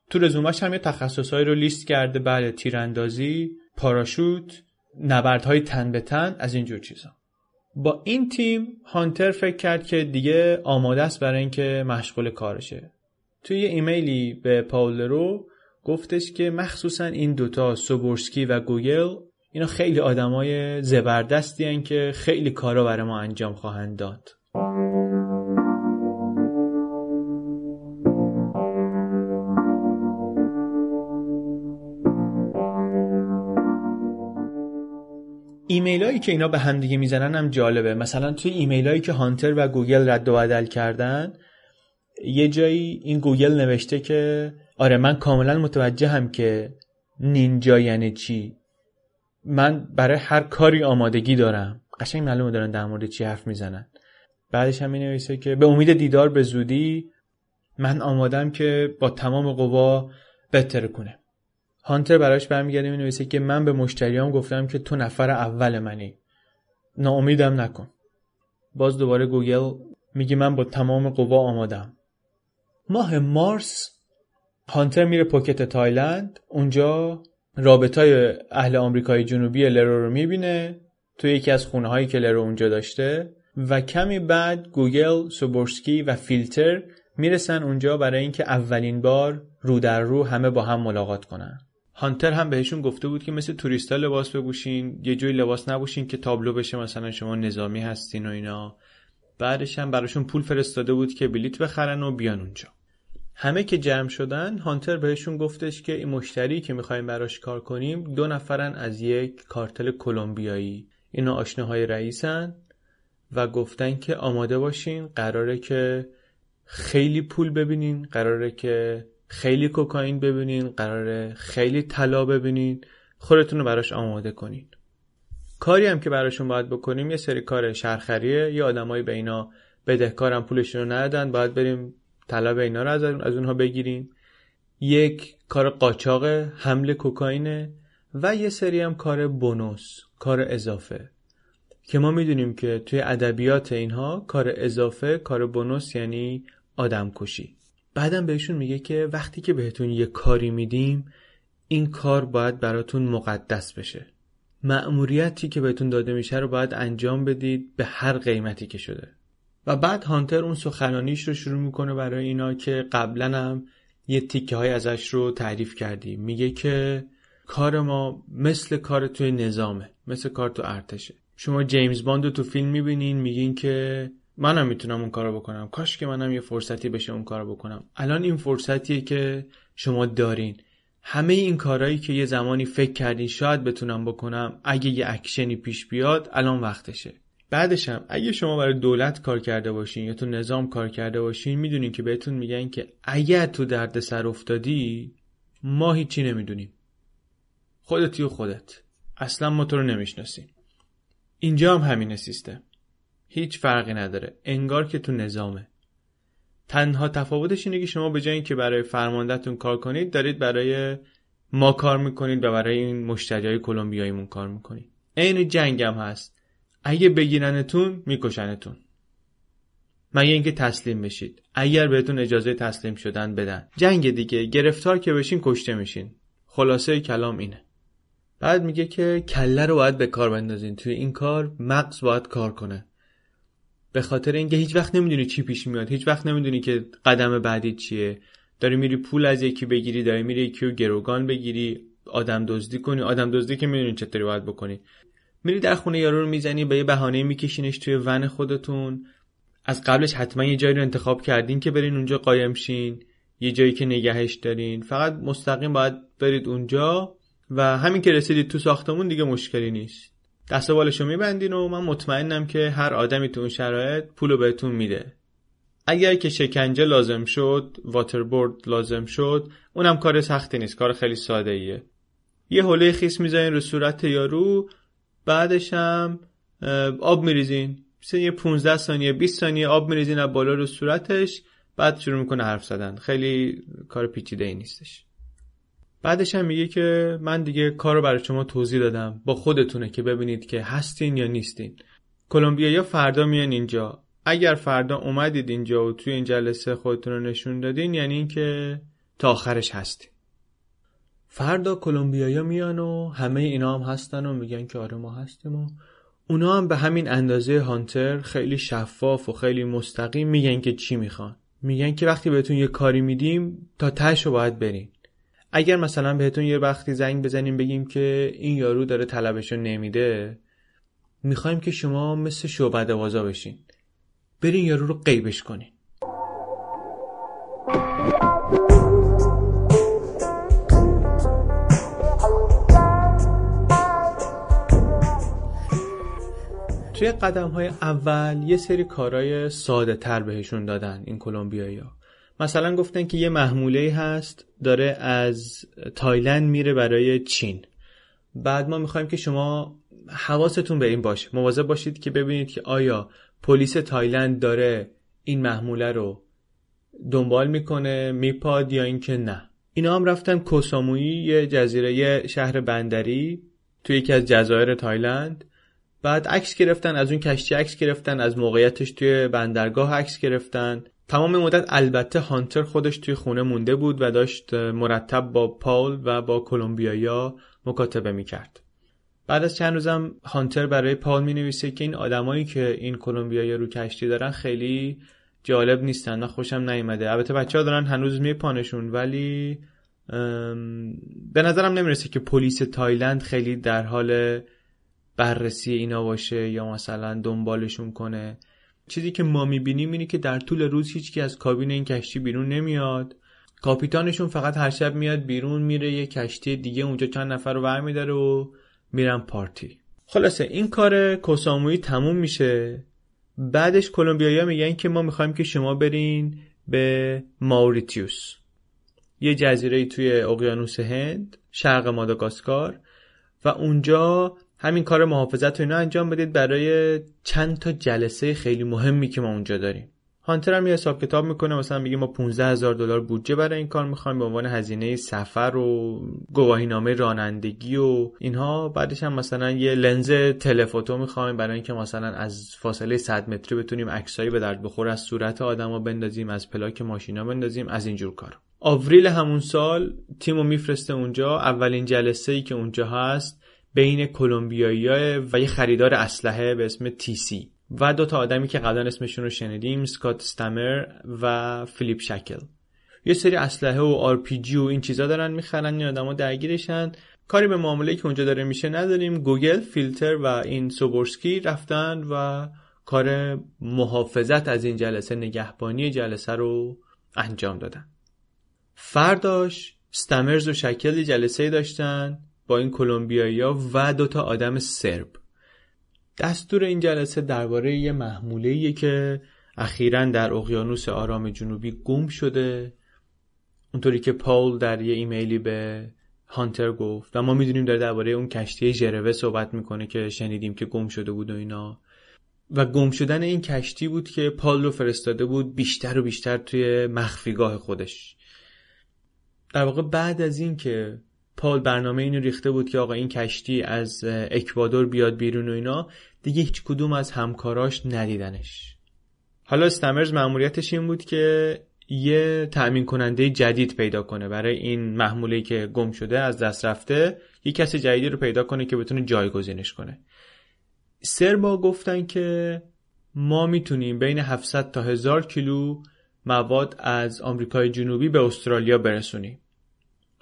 تو رزومه‌اش هم یه تخصصایی رو لیست کرده، بله تیراندازی، پاراشوت، نبردهای تن به تن، از اینجور چیزا. با این تیم هانتر فکر کرد که دیگه آماده است برای اینکه مشغول کارشه. توی یه ایمیلی به پاول لرو گفتش که مخصوصا این دوتا سوبورسکی و گوگل اینا خیلی آدمای زبردستی هستن که خیلی کارا برای ما انجام خواهند داد. ایمیلایی که اینا به هم دیگه میزنن هم جالبه. مثلا توی ایمیلایی که هانتر و گوگل رد و بدل کردن یه جایی این گوگل نوشته که آره من کاملا متوجهم که نینجا یعنی چی، من برای هر کاری آمادگی دارم. قشنگ معلومه دارن در مورد چی حرف میزنن. بعدش هم مینویسه که به امید دیدار به زودی، من آمادم که با تمام قوا بتر کنه. هانتر براش برمیگرده مینویسه که من به مشتریام گفتم که تو نفر اول منی، ناامیدم نکن. باز دوباره گوگل میگه من با تمام قوا آمادم. ماه مارس هانتر میره پوکت تایلند. اونجا رابطای اهل آمریکای جنوبی لرو رو میبینه توی یکی از خونه‌هایی که لرو اونجا داشته و کمی بعد گوگل، سوبورسکی و فیلتر میرسن اونجا برای اینکه اولین بار رو در رو همه با هم ملاقات کنن. هانتر هم بهشون گفته بود که مثل توریستا لباس بپوشین، یه جوری لباس نپوشین که تابلو بشه مثلا شما نظامی هستین و اینا. بعدش هم براشون پول فرستاده بود که بلیت بخرن و بیان اونجا. همه که جمع شدن هانتر بهشون گفتش که این مشتری که می‌خوایم براش کار کنیم دو نفرن از یک کارتل کلمبیایی، اینا آشناهای رئیسن و گفتن که آماده باشین، قراره که خیلی پول ببینین، قراره که خیلی کوکائین ببینین، قراره خیلی طلا ببینین، خودتون رو براش آماده کنین. کاری هم که براشون باید بکنیم یه سری کار شرخریه، یه آدمایی به اینا بدهکارن پولشون رو ندادن، باید بریم طلا به اینا رو از اونها بگیریم. یک کار قاچاق، حمل کوکائینه و یه سری هم کار بونوس، کار اضافه که ما میدونیم که توی ادبیات اینها کار اضافه، کار بونوس یعنی آدم کشی. بعدم بهشون میگه که وقتی که بهتون یه کاری میدیم این کار باید براتون مقدس بشه، مأموریتی که بهتون داده میشه رو باید انجام بدید به هر قیمتی که شده. و بعد هانتر اون سخنانیش رو شروع میکنه برای اینا که قبلا هم یه تیکه های ازش رو تعریف کردیم. میگه که کار ما مثل کار توی نظامه، مثل کار تو ارتشه. شما جیمز باند رو تو فیلم میبینین میگین که منم میتونم اون کارو بکنم، کاش که منم یه فرصتی بشه اون کارو بکنم. الان این فرصتیه که شما دارین. همه این کارهایی که یه زمانی فکر کردین شاید بتونم بکنم، اگه یه اکشنی پیش بیاد الان وقتشه. بعدش هم اگه شما برای دولت کار کرده باشین یا تو نظام کار کرده باشین میدونین که بهتون میگن که اگه تو درد سر افتادی ما هیچی نمیدونیم، خودتی و خودت، اصلا ما تو رو نمیشناسیم. اینجا هم همین سیستم، هیچ فرقی نداره، انگار که تو نظامه. تنها تفاوتش اینه که شما به جای اینکه برای فرماندهتون کار کنید دارید برای ما کار میکنید و برای این مشتریای کلمبیاییمون کار میکنید. عین جنگ هم هست، اگه بگیرنتون میکشنتون مگه اینکه تسلیم بشید، اگر بهتون اجازه تسلیم شدن بدن. جنگ دیگه، گرفتار که بشین کشته میشین. خلاصه کلام اینه. بعد میگه که کله رو باید به کار بندازین، توی این کار مغز باید کار کنه. به خاطر اینکه هیچ وقت نمیدونی چی پیش میاد، هیچ وقت نمیدونی که قدم بعدی چیه. داری میری پول از یکی بگیری، داری میری یکی رو گروگان بگیری، آدم دزدی کنی، آدم دزدی که میدونی چطوری باید بکنی. میری در خونه یارو رو میزنی، به یه بهانه میکشینش توی ون خودتون. از قبلش حتما یه جایی رو انتخاب کردین که برین اونجا قایم شین، یه جایی که نگهش دارین. فقط مستقیم باید برید اونجا و همین که رسیدید تو ساختمون دیگه مشکلی نیست. دست و بالشو میبندین و من مطمئنم که هر آدمی تو اون شرایط پولو بهتون میده. اگر که شکنجه لازم شد، واتربورد لازم شد، اونم کار سختی نیست، کار خیلی ساده ایه. یه حوله خیس میذارین رو صورت یارو، بعدش هم آب میریزین. مثلا 15 ثانیه 20 ثانیه آب میریزین از بالا رو صورتش، بعد شروع میکنه حرف زدن. خیلی کار پیچیده ای نیستش. بعدش هم میگه که من دیگه کارو برای شما توضیح دادم، با خودتونه که ببینید که هستین یا نیستین. کلمبیایا فردا میان اینجا. اگر فردا اومدید اینجا و توی این جلسه خودتون رو نشون دادین، یعنی اینکه تا آخرش هستین. فردا کلمبیایا میان و همه اینا هم هستن و میگن که آره ما هستیم و اونا هم به همین اندازه هانتر خیلی شفاف و خیلی مستقیم میگن که چی میخوان. میگن که وقتی بهتون یه کاری میدیم تا تهش رو باید برین. اگر مثلا بهتون یه وقتی زنگ بزنیم بگیم که این یارو داره طلبشو نمیده، میخوایم که شما مثل شعبده‌بازا بشین، برین یارو رو غیبش کنین. توی قدم‌های اول یه سری کارهای ساده تر بهشون دادن این کلمبیایی‌ها. مثلا گفتن که یه محموله‌ای هست داره از تایلند میره برای چین، بعد ما می‌خوایم که شما حواستون به این باشه، مواظب باشید که ببینید که آیا پلیس تایلند داره این محموله رو دنبال میکنه میپاد یا اینکه نه. اینا هم رفتن کوسامویی، یه جزیره، یه شهر بندری توی یکی از جزایر تایلند. بعد عکس گرفتن از اون کشتی، عکس گرفتن از موقعیتش توی بندرگاه، عکس گرفتن. تمام مدت البته هانتر خودش توی خونه مونده بود و داشت مرتب با پاول و با کلمبیایا مکاتبه میکرد. بعد از چند روزم هانتر برای پاول مینویسه که این آدمایی که این کلمبیایا رو کشتی دارن خیلی جالب نیستن، نه خوشم نیومده. البته بچه‌ها دارن هنوز میپانشون، ولی به نظرم نمیرسه که پلیس تایلند خیلی در حال بررسی اینا باشه یا مثلا دنبالشون کنه. چیزی که ما میبینیم اینه که در طول روز هیچکی از کابین این کشتی بیرون نمیاد. کاپیتانشون فقط هر شب میاد بیرون، میره یه کشتی دیگه، اونجا چند نفر رو برمی‌داره و میرن پارتی. خلاصه این کار کوسامویی تموم میشه. بعدش کلمبیایی‌ها میگن که ما میخوایم که شما برین به ماوریتیوس، یه جزیره‌ای توی اقیانوس هند شرق ماداگاسکار، و اونجا همین کار محافظت رو اینا انجام بدید برای چند تا جلسه خیلی مهمی که ما اونجا داریم. هانتر هم یه حساب کتاب میکنه، مثلا میگه ما 15,000 دلار بودجه برای این کار میخوایم به عنوان هزینه سفر و گواهینامه رانندگی و اینها. بعدش هم مثلا یه لنز تلفوتو میخوایم برای اینکه مثلا از فاصله 100 متری بتونیم عکسایی به درد بخور از صورت آدما بندازیم، از پلاک ماشینا بندازیم، از این جور کارا. آوریل همون سال تیمو میفرسته اونجا. اولین جلسه‌ای که اونجا هست بین کلمبیایی‌ها و یه خریدار اسلحه به اسم TC و دو تا آدمی که قبلا اسمشون رو شنیدیم، اسکات استمرز و فیلیپ شکل. یه سری اسلحه و RPG و این چیزا دارن میخرن، این آدما درگیرشن. کاری به معامله‌ای که اونجا داره میشه نداریم. گوگل، فیلتر و این سوبورسکی رفتن و کار محافظت از این جلسه، نگهبانی جلسه رو انجام دادن. فرداش استمرز و شکل جلسه داشتن با این کلمبیایی‌ها و دوتا آدم سرب. دستور این جلسه درباره یه محموله‌ایه که اخیراً در اقیانوس آرام جنوبی گم شده، اونطوری که پاول در یه ایمیلی به هانتر گفت، و ما میدونیم داره درباره اون کشتی ژروه صحبت میکنه که شنیدیم که گم شده بود و اینا. و گم شدن این کشتی بود که پاول رو فرستاده بود بیشتر و بیشتر توی مخفیگاه خودش. در واقع بعد از این که پاول برنامه اینو ریخته بود که آقا این کشتی از اکوادور بیاد بیرون و اینا، دیگه هیچ کدوم از همکاراش ندیدنش. حالا استمرز مأموریتش این بود که یه تأمین کننده جدید پیدا کنه برای این محموله‌ای که گم شده، از دست رفته، یه کسی جدیدی رو پیدا کنه که بتونه جایگزینش کنه. سربا گفتن که ما میتونیم بین 700 تا 1000 کیلو مواد از آمریکای جنوبی به استرالیا برسونیم.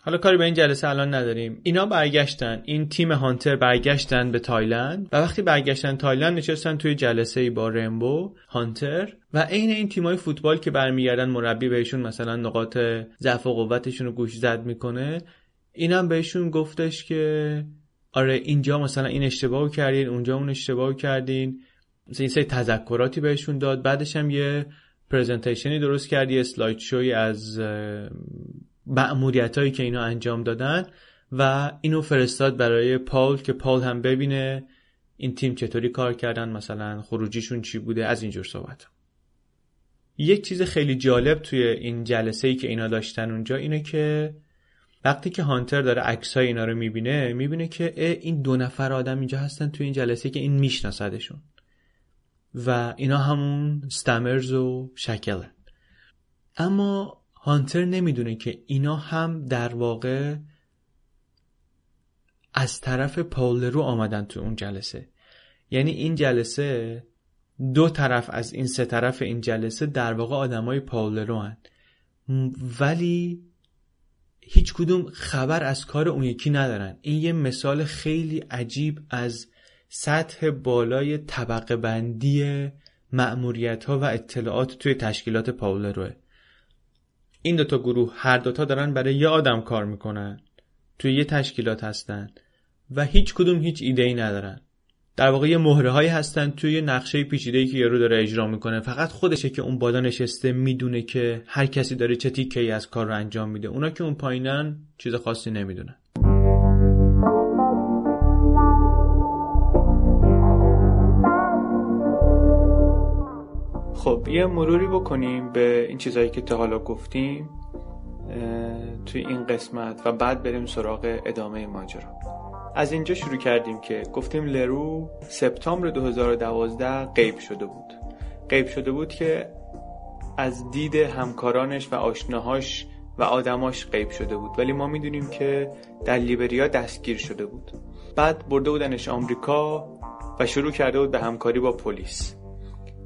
حالا کاری به این جلسه الان نداریم. اینا برگشتن، این تیم هانتر برگشتن به تایلند و وقتی برگشتن تایلند نشستن توی جلسه ای با رمبو، هانتر و این تیمای فوتبال که برمیگردن مربی بهشون مثلا نقاط ضعف و قوتشون رو گوش زد میکنه، اینم بهشون گفتش که آره اینجا مثلا این اشتباهو کردین، اونجا اون اشتباهو کردین. مثلا این سری تذکراتی بهشون داد. بعدش هم یه پرزنتیشنی درست کرد، یه اسلاید شوی از مأموریتایی که اینا انجام دادن و اینو فرستاد برای پاول که پاول هم ببینه این تیم چطوری کار کردن، مثلا خروجیشون چی بوده، از اینجور صحبت. یک چیز خیلی جالب توی این جلسه‌ای که اینا داشتن اونجا اینه که وقتی که هانتر داره عکسای اینا رو میبینه که این دو نفر آدم اینجا هستن توی این جلسه که این میشناسدشون و اینا همون استمرز و شکلن. اما هانتر نمیدونه که اینا هم در واقع از طرف پاول لرو آمدن تو اون جلسه. یعنی این جلسه دو طرف از این سه طرف این جلسه در واقع آدمای پاول لرو هن، ولی هیچ کدوم خبر از کار اون یکی ندارن. این یه مثال خیلی عجیب از سطح بالای طبقه بندی مأموریت ها و اطلاعات توی تشکیلات پاول لروه. این دوتا گروه هر دوتا دارن برای یه آدم کار میکنن، توی یه تشکیلات هستن و هیچ کدوم هیچ ایده‌ای ندارن. در واقع یه مهره هایی هستن توی نقشه پیچیده‌ای که یارو داره اجرا میکنه، فقط خودشه که اون بالا نشسته میدونه که هر کسی داره چه تیکه‌ای از کار رو انجام میده. اونا که اون پایینن چیز خاصی نمیدونن. خب یه مروری بکنیم به این چیزایی که تا حالا گفتیم توی این قسمت و بعد بریم سراغ ادامه ماجرا. از اینجا شروع کردیم که گفتیم لرو سپتامبر 2012 غیب شده بود که از دید همکارانش و آشناهاش و آدماش غیب شده بود، ولی ما میدونیم که در لیبریا دستگیر شده بود. بعد برده بودنش آمریکا و شروع کرده بود به همکاری با پلیس.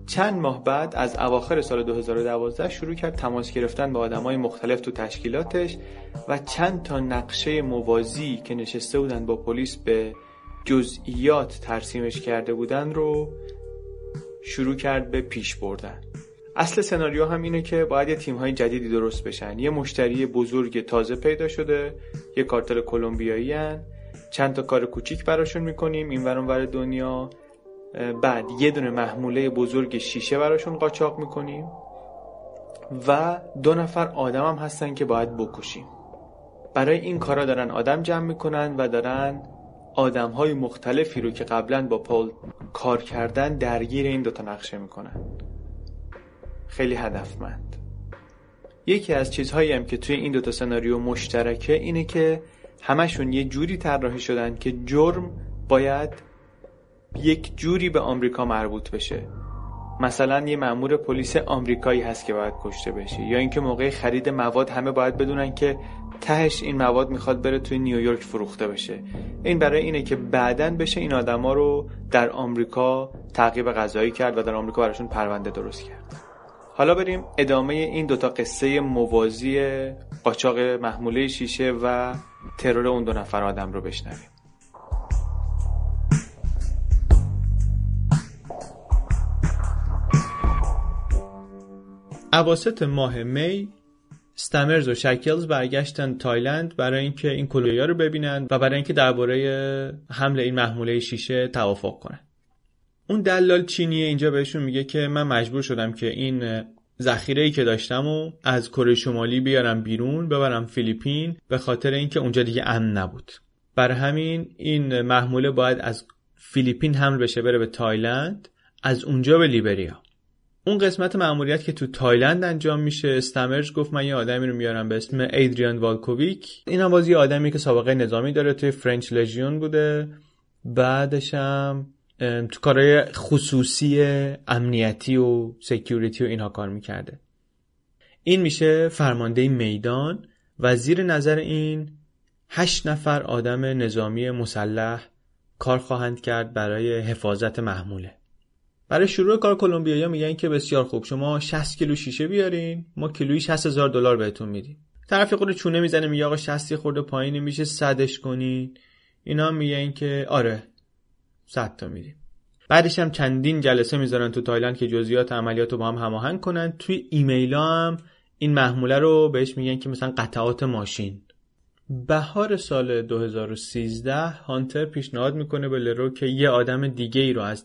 چند ماه بعد از اواخر سال 2012 شروع کرد تماس گرفتن با آدمای مختلف تو تشکیلاتش و چند تا نقشه موازی که نشسته بودن با پلیس به جزئیات ترسیمش کرده بودن رو شروع کرد به پیش بردن. اصل سناریو هم اینه که باید یه تیم‌های جدیدی درست بشن. یه مشتری بزرگ تازه پیدا شده، یه کارتل کلمبیایی ان، چند تا کار کوچیک براشون می‌کنیم اینور اونور دنیا. بعد یه دونه محموله بزرگ شیشه براشون قاچاق میکنیم و 2 نفر آدم هم هستن که باید بکشیم. برای این کارا دارن آدم جمع میکنن و دارن آدمهای مختلفی رو که قبلا با پاول کار کردن درگیر این 2 تا نقشه میکنن. خیلی هدفمند. یکی از چیزهایی هم که توی این 2 تا سناریو مشترکه اینه که همشون یه جوری طراحی شدن که جرم باید یک جوری به آمریکا مربوط بشه. مثلا یه مأمور پلیس آمریکایی هست که باید کشته بشه، یا اینکه موقع خرید مواد همه باید بدونن که تهش این مواد میخواد بره توی نیویورک فروخته بشه. این برای اینه که بعداً بشه این آدما رو در آمریکا تعقیب قضایی کرد و در آمریکا براشون پرونده درست کرد. حالا بریم ادامه این 2 تا قصه موازی قاچاق محموله شیشه و ترور اون 2 نفر آدم رو بشنویم. اواسط ماه می استمرز و شکلز برگشتن تایلند برای اینکه این کلویا رو ببینن و برای اینکه درباره حمل این محموله شیشه توافق کنن. اون دلال چینیه اینجا بهشون میگه که من مجبور شدم که این ذخیره‌ای که داشتمو از کره شمالی بیارم بیرون، ببرم فیلیپین، به خاطر اینکه اونجا دیگه امن نبود. برای همین این محموله باید از فیلیپین حمل بشه بره به تایلند، از اونجا به لیبریا. اون قسمت مأموریت که تو تایلند انجام میشه، استمرز گفت من یه آدمی رو میارم به اسم ادریان والکوویک. این هم باز یه آدمی که سابقه نظامی داره، توی فرنچ لژیون بوده، بعدش هم تو کارهای خصوصی امنیتی و سکیوریتی و اینها کار میکرده. این میشه فرمانده میدان و زیر نظر این 8 نفر آدم نظامی مسلح کار خواهند کرد برای حفاظت محموله. برای شروع کار کلمبیایی‌ها میگن که بسیار خوب، شما 60 کیلو شیشه بیارین، ما کیلویی $60,000 بهتون میدیم. طرفی خود چونه میزنه میگه آقا 60 خورده پایین میشه 100ش کنین. اینا میگن که آره 100 تا میدیم. بعدش هم چندین جلسه میذارن تو تایلند که جزئیات عملیات رو با هم هماهنگ کنن. توی ایمیل‌ها هم این محموله رو بهش میگن که مثلا قطعات ماشین. بهار سال 2013 هانتر پیشنهاد میکنه به لرو که یه آدم دیگه ای رو از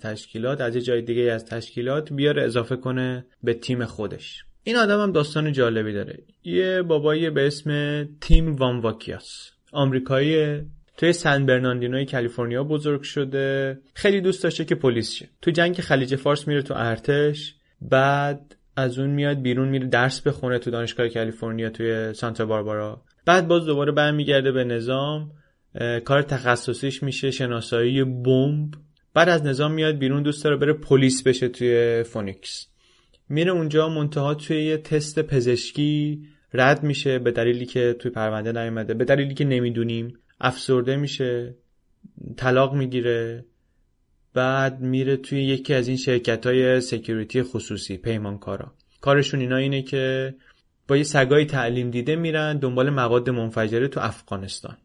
یه جای دیگه از تشکیلات بیاره اضافه کنه به تیم خودش. این آدم هم داستان جالبی داره. یه بابایی به اسم تیم وامواکیاس، آمریکاییه، توی سن برناردینوی کالیفرنیا بزرگ شده. خیلی دوست داشته که پلیس شه. تو جنگ خلیج فارس میره تو ارتش، بعد از اون میاد بیرون میره درس بخونه تو دانشگاه کالیفرنیا توی سانتا باربارا. بعد باز دوباره برمیگرده به نظام، کار تخصصیش میشه شناسایی بمب. بعد از نظام میاد بیرون، دوست داره بره پلیس بشه توی فونیکس. میره اونجا، منتها توی یه تست پزشکی رد میشه به دلیلی که توی پرونده نیومده، به دلیلی که نمیدونیم. افسرده میشه، طلاق میگیره، بعد میره توی یکی از این شرکت‌های سکیوریتی خصوصی، پیمانکارا. کارشون اینا اینه که با یه سگای تعلیم دیده میرن دنبال مواد منفجره تو افغانستان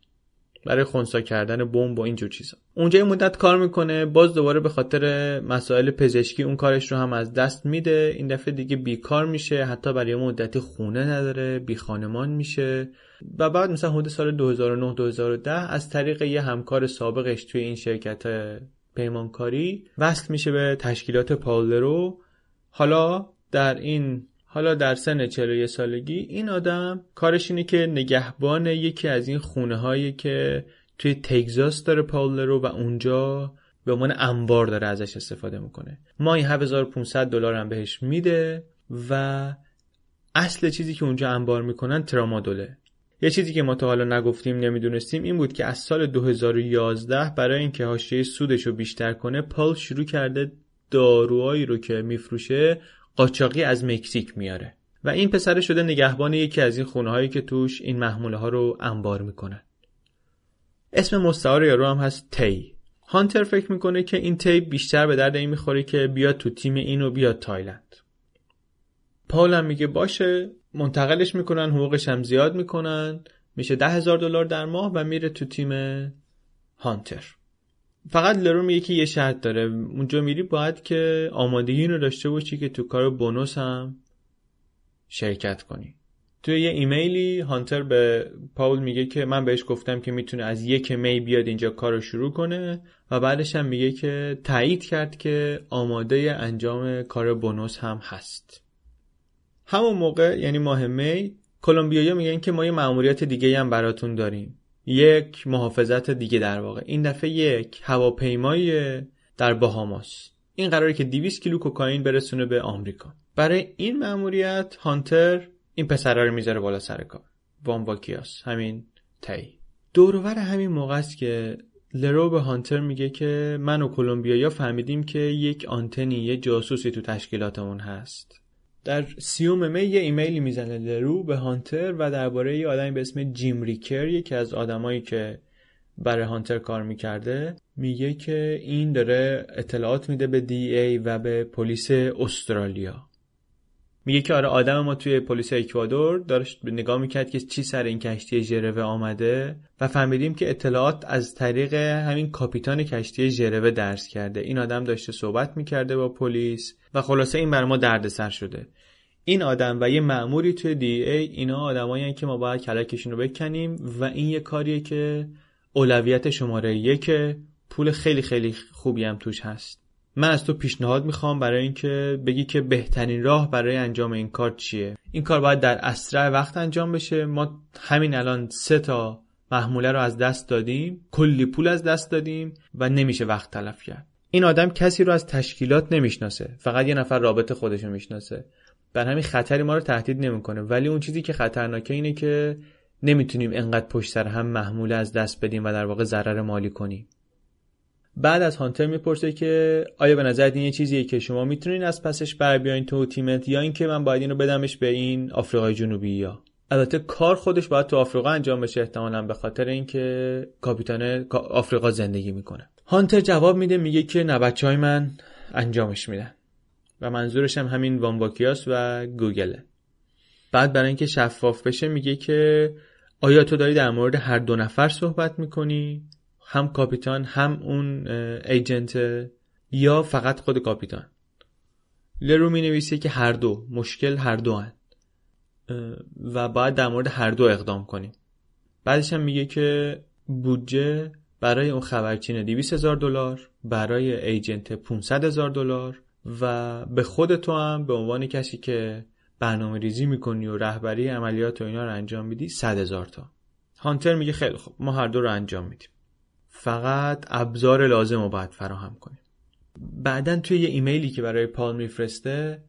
برای خنثی کردن بمب و اینجور چیزا. اونجا یه مدت کار میکنه، باز دوباره به خاطر مسائل پزشکی اون کارش رو هم از دست میده. این دفعه دیگه بیکار میشه، حتی برای مدتی خونه نداره، بی خانمان میشه. و بعد مثلا حدود سال 2009 2010 از طریق یه همکار سابقش توی این شرکت پیمانکاری وصل میشه به تشکیلات پاول لرو. حالا در سن 41 سالگی این آدم کارش اینه که نگهبان یکی از این خونه‌هایی که توی تگزاس داره پاول لرو و اونجا به عنوان انبار داره ازش استفاده میکنه. ماهی $7,500 هم بهش میده و اصل چیزی که اونجا انبار میکنن ترامادوله. یه چیزی که ما تا حالا نگفتیم، نمیدونستیم، این بود که از سال 2011 برای اینکه حاشیه سودش رو بیشتر کنه، پاول شروع کرده داروهایی رو که میفروشه قاچاقی از مکزیک میاره و این پسر شده نگهبان یکی از این خونه‌هایی که توش این محموله ها رو انبار میکنن. اسم مستعار یارو هم هست تی. هانتر فکر میکنه که این تی بیشتر به درد این میخوره که بیاد تو تیم این و بیاد تایلند. پاول هم میگه باشه، منتقلش میکنن، حقوقش هم زیاد میکنن، میشه $10,000 در ماه و میره تو تیم هانتر. فقط لرو میگه که یه شرط داره، اونجا میری باید که آمادگی اینو داشته باشی که تو کار بونوس هم شرکت کنی. توی یه ایمیلی هانتر به پاول میگه که من بهش گفتم که میتونه از 1 می بیاد اینجا کارو شروع کنه و بعدش هم میگه که تایید کرد که آماده انجام کار بونوس هم هست. همون موقع، یعنی ماه می، کلمبیایی‌ها میگن که ما یه مأموریت دیگه هم براتون داریم، یک محافظت دیگه. در واقع این دفعه یک هواپیمایی در باهاماس. این قراره که 200 کیلو کوکائین برسونه به آمریکا. برای این مأموریت هانتر این پسرا رو میذاره بالا سر کار. وامواکیاس، همین تی. دور و بر همین موقع است که لرو به هانتر میگه که من و کلمبیایی‌ها فهمیدیم که یک آنتنی، یه جاسوسی تو تشکیلاتمون هست. در 30 می یه ایمیلی میزنه لرو به هانتر و درباره یه آدمی به اسم جیم ریکر، یکی از آدمایی که برای هانتر کار میکرده، میگه که این داره اطلاعات میده به دی ای و به پلیس استرالیا. میگه که آره، آدم ما توی پلیس اکوادور داشت نگاه میکرد که چی سر این کشتی ژرو آمده و فهمیدیم که اطلاعات از طریق همین کاپیتان کشتی ژرو درس کرده. این آدم داشته صحبت میکرده با پلیس و خلاصه این برای ما دردسر شده. این آدم و یه مأموری توی دی ای، اینا آدمایین که ما باید کلکشون رو بکنیم و این یه کاریه که اولویت شماره 1، پول خیلی خیلی خوبی هم توش هست. من از تو پیشنهاد میخوام برای اینکه بگی که بهترین راه برای انجام این کار چیه. این کار باید در اسرع وقت انجام بشه. ما همین الان 3 محموله رو از دست دادیم، کلی پول از دست دادیم و نمیشه وقت تلف کرد. این آدم کسی رو از تشکیلات نمیشناسه، فقط یه نفر رابطه خودش رو میشناسه، بر همین خطری ما رو تهدید نمیکنه. ولی اون چیزی که خطرناکه اینه که نمیتونیم انقدر پشت سر هم محموله از دست بدیم و در واقع ضرر مالی کنیم. بعد از هانتر میپرسه که آیا به نظرت این یه چیزیه که شما میتونین از پسش بر بیاین تو تیمت، یا اینکه من باید اینو بدمش به این آفریقای جنوبی؟ یا البته کار خودش باید تو آفریقا انجام بشه، احتمالاً به خاطر اینکه کاپیتان آفریقا زندگی میکنه. هانتر جواب میده، میگه که نه بچهای من، انجامش میدن و منظورش هم همین وامواکیاس و گوگله. بعد برای اینکه شفاف بشه میگه که آیا تو داری در مورد هر دو نفر صحبت میکنی؟ هم کاپیتان هم اون ایجنت یا فقط خود کاپیتان؟ لرو می نویسه که هر دو، مشکل هر دو هست و باید در مورد هر دو اقدام کنیم. بعدش هم میگه که بودجه برای اون خبرچین $200,000، برای ایجنت $500,000 و به خود تو هم به عنوان کسی که برنامه ریزی میکنی و رهبری عملیات و اینا رو انجام میدی $100,000. هانتر میگه خیلی خوب، ما هر دو رو انجام میدیم، فقط ابزار لازم رو باید فراهم کنیم. بعدن توی یه ایمیلی که برای پال میفرسته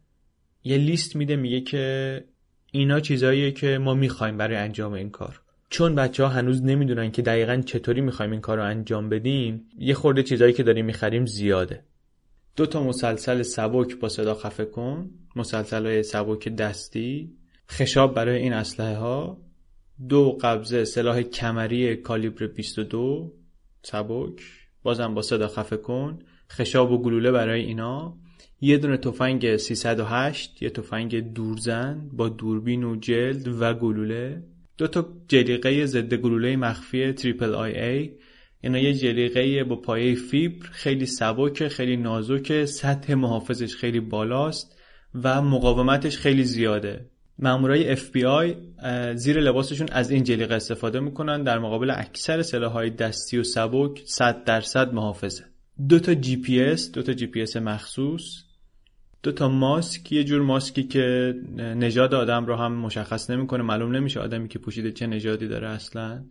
یه لیست میده، میگه که اینا چیزاییه که ما میخوایم برای انجام این کار. چون بچه‌ها هنوز نمیدونن که دقیقاً چطوری میخوایم این کار رو انجام بدیم، یه خورده چیزایی که داریم میخریم زیاده. 2 مسلسل سبک با صدا خفه کن، مسلسل‌های سبک دستی، خشاب برای این اسلحه‌ها، 2 قبضه سلاح کمری کالیبر 22 سبک، بازم با صدا خفه کن، خشاب و گلوله برای اینا، 1 تفنگ 308، یه تفنگ دورزن با دوربین و جلد و گلوله، 2 جلیقه ضد گلوله مخفی IIIA. اینا یه جلیقه با پایه فیبر، خیلی سبکه، خیلی نازکه، سطح محافظش خیلی بالاست و مقاومتش خیلی زیاده. مامورای FBI زیر لباسشون از این جلیقه استفاده میکنن، در مقابل اکثر سلاح‌های دستی و سبک 100% محافظه. 2 GPS مخصوص، 2 ماسک، یه جور ماسکی که نژاد آدم رو هم مشخص نمیکنه، معلوم نمیشه آدمی که پوشیده چه نژادی داره اصلاً،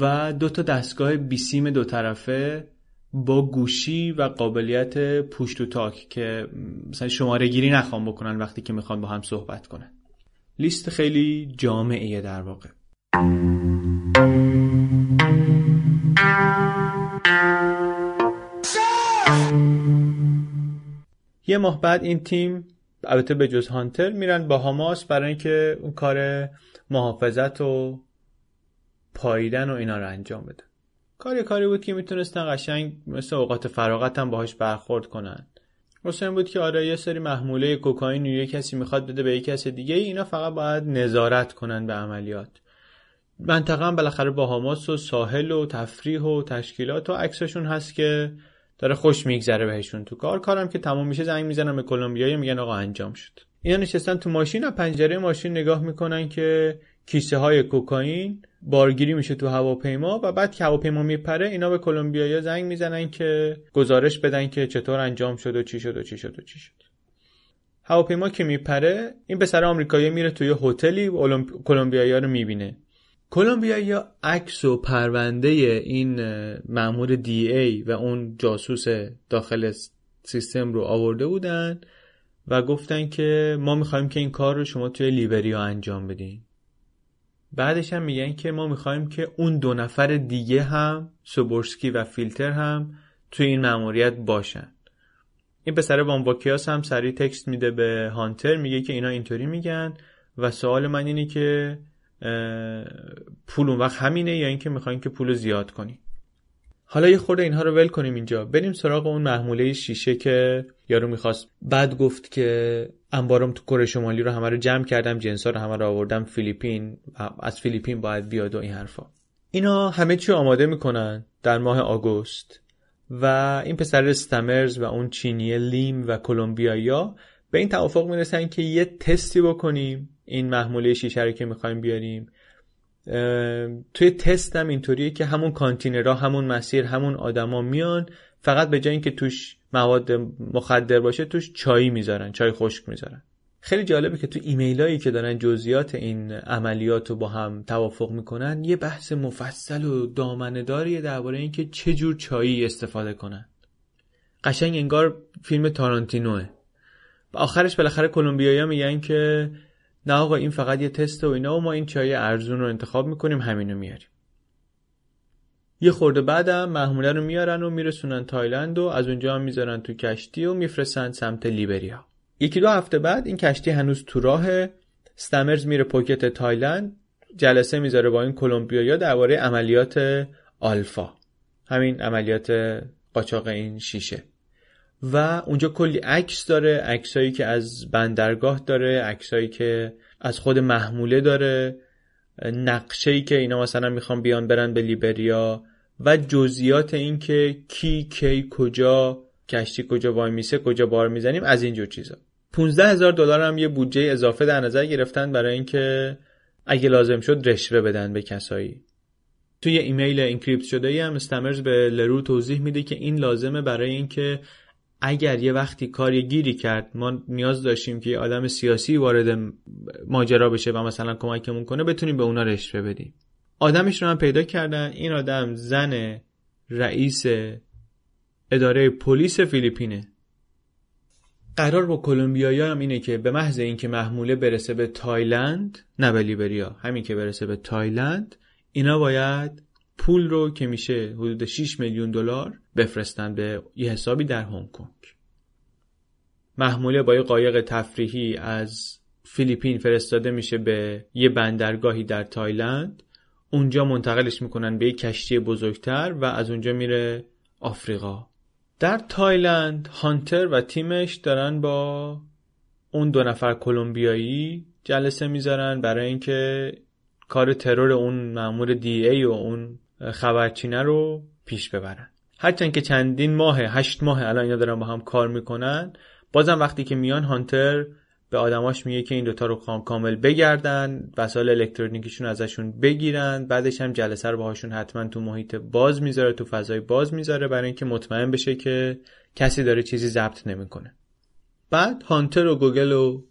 و 2 دستگاه بیسیم 2 طرفه با گوشی و قابلیت پوش تو تاک که مثلا شماره گیری نخوام بکنن وقتی که میخوان با هم صحبت کنن. لیست خیلی جامعیه در واقع. یه ماه بعد این تیم البته به جز هانتر میرن با هاماس برای اینکه اون کار محافظت و پاییدن و اینا رو انجام بده. کاری بود که میتونستن قشنگ مثل اوقات فراغت هم باهاش برخورد کنن. مثلا بود که آره یه سری محموله کوکائین یه کسی میخواد بده به یه کسی دیگه، اینا فقط باید نظارت کنن به عملیات. منطقه هم بالاخره با هاماس و ساحل و تفریح و تشکیلات و عکسشون هست که داره خوش میگذره بهشون تو کار. کارم که تمام میشه زنگ میزنن به کلمبیایی، میگن آقا انجام شد. اینا نشستن تو ماشین، از پنجره ماشین نگاه میکنن که کیسه های کوکائین بارگیری میشه تو هواپیما و بعد که هواپیما میپره اینا به کلمبیایا زنگ میزنن که گزارش بدن که چطور انجام شد و چی شد. هواپیما که میپره این پسر آمریکایی میره توی هتلی، کلمبیایا رو میبینه. کلمبیایا عکس و پرونده این مأمور DEA و اون جاسوس داخل سیستم رو آورده بودن و گفتن که ما میخوایم که این کار رو شما توی لیبریا انجام بدین. بعدش هم میگن که ما میخوایم که اون 2 دیگه هم، سوبورسکی و فیلتر هم توی این مأموریت باشن. این پسر وامواکیاس هم سریع تکست میده به هانتر، میگه که اینا اینطوری میگن و سوال من اینه که پول اون وقت همینه یا اینکه میخواین که پولو زیاد کنی. حالا یه خورده اینها رو ول کنیم اینجا، بریم سراغ اون محموله شیشه که یارو میخواست. بعد گفت که انبارم تو کره شمالی رو همه رو جمع کردم، جنسا رو همه رو آوردم فیلیپین، از فیلیپین باید بیاد و این حرفا. اینا همه چی آماده میکنن در ماه آگوست و این پسر استمرز و اون چینی لیم و کلمبیایی‌ها به این توافق میرسن که یه تستی بکنیم این محموله شیشه رو که میخوایم بیاریم. توی تست هم اینطوریه که همون کانتینرها، همون مسیر، همون آدما میان، فقط به جای اینکه توش مواد مخدر باشه توش چای میذارن، چای خشک میذارن. خیلی جالبه که تو ایمیلایی که دارن جزئیات این عملیات رو با هم توافق میکنن یه بحث مفصل و دامنه داریه درباره اینکه چه جور چایی استفاده کنن. قشنگ انگار فیلم تارانتینوه. و آخرش بالاخره کلمبیایی‌ها میگن که نه آقا این فقط یه تست و اینا و ما این چای ارزون رو انتخاب میکنیم، همینو میاریم. یه خورده بعدم محموله رو میارن و میرسونن تایلند و از اونجا هم میذارن تو کشتی و میفرستن سمت لیبریا. 1-2 هفته بعد این کشتی هنوز تو راهه. استمرز میره پوکت تایلند، جلسه میذاره با این کلمبیایی‌ها درباره عملیات آلفا، همین عملیات قاچاق این شیشه. و اونجا کلی عکس داره، عکسایی که از بندرگاه داره، عکسایی که از خود محموله داره، نقشه‌ای که اینا مثلا میخوان بیان برن به لیبریا و جزئیات این که کی کجا کشتی کجا وای میسه کجا بار میزنیم از اینجور چیزا. $15,000 هم یه بودجه اضافه در نظر گرفتن برای اینکه اگه لازم شد رشوه بدن به کسایی. توی ایمیل انکریپت شده‌ای هم استمرز به لرو توضیح میده که این لازمه برای اینکه اگر یه وقتی کاری گیری کرد ما نیاز داشتیم که یه آدم سیاسی وارد ماجرا بشه و مثلا کمکمون کنه بتونیم به اونا رشوه بدیم. آدمش رو هم پیدا کردن. این آدم زن رئیس اداره پلیس فیلیپینه. قرار با کلمبیایی‌ها هم اینه که به محض اینکه محموله برسه به تایلند، نه به لیبریا، همین که برسه به تایلند، اینا باید پول رو که میشه حدود $6 میلیون بفرستن به یه حسابی در هنگ کنگ. محموله با یه قایق تفریحی از فیلیپین فرستاده میشه به یه بندرگاهی در تایلند. اونجا منتقلش میکنن به یه کشتی بزرگتر و از اونجا میره آفریقا. در تایلند هانتر و تیمش دارن با اون 2 نفر کلمبیایی جلسه میذارن برای اینکه کار ترور اون مأمور دی ای و اون خبرچینه رو پیش ببرن. هرچند که چندین ماه 8 ماه الان اینا دارن با هم کار میکنن، بازم وقتی که میان هانتر به آدماش میگه که این دوتا رو کامل بگردن، وسایل الکترونیکیشون ازشون بگیرن، بعدش هم جلسه رو باهاشون حتما تو محیط باز میذاره، تو فضای باز میذاره برای اینکه مطمئن بشه که کسی داره چیزی ضبط نمیکنه. بعد هانتر و گوگل و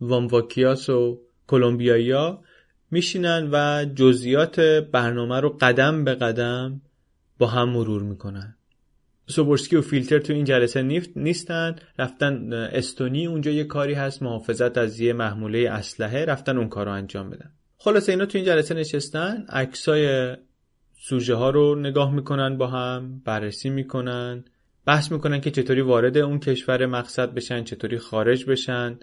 وامواکیاس و کلمبیایی‌ها میشینن و جزئیات برنامه رو قدم به قدم با هم مرور میکنن. سوبورسکی و فیلتر تو این جلسه نیستن، رفتن استونی، اونجا یه کاری هست محافظت از یه محموله اسلحه، رفتن اون کارو انجام بدن. خلاصه اینا تو این جلسه نشستن، عکسای سوژه ها رو نگاه میکنن، با هم بررسی میکنن، بحث میکنن که چطوری وارد اون کشور مقصد بشن، چطوری خارج بشن.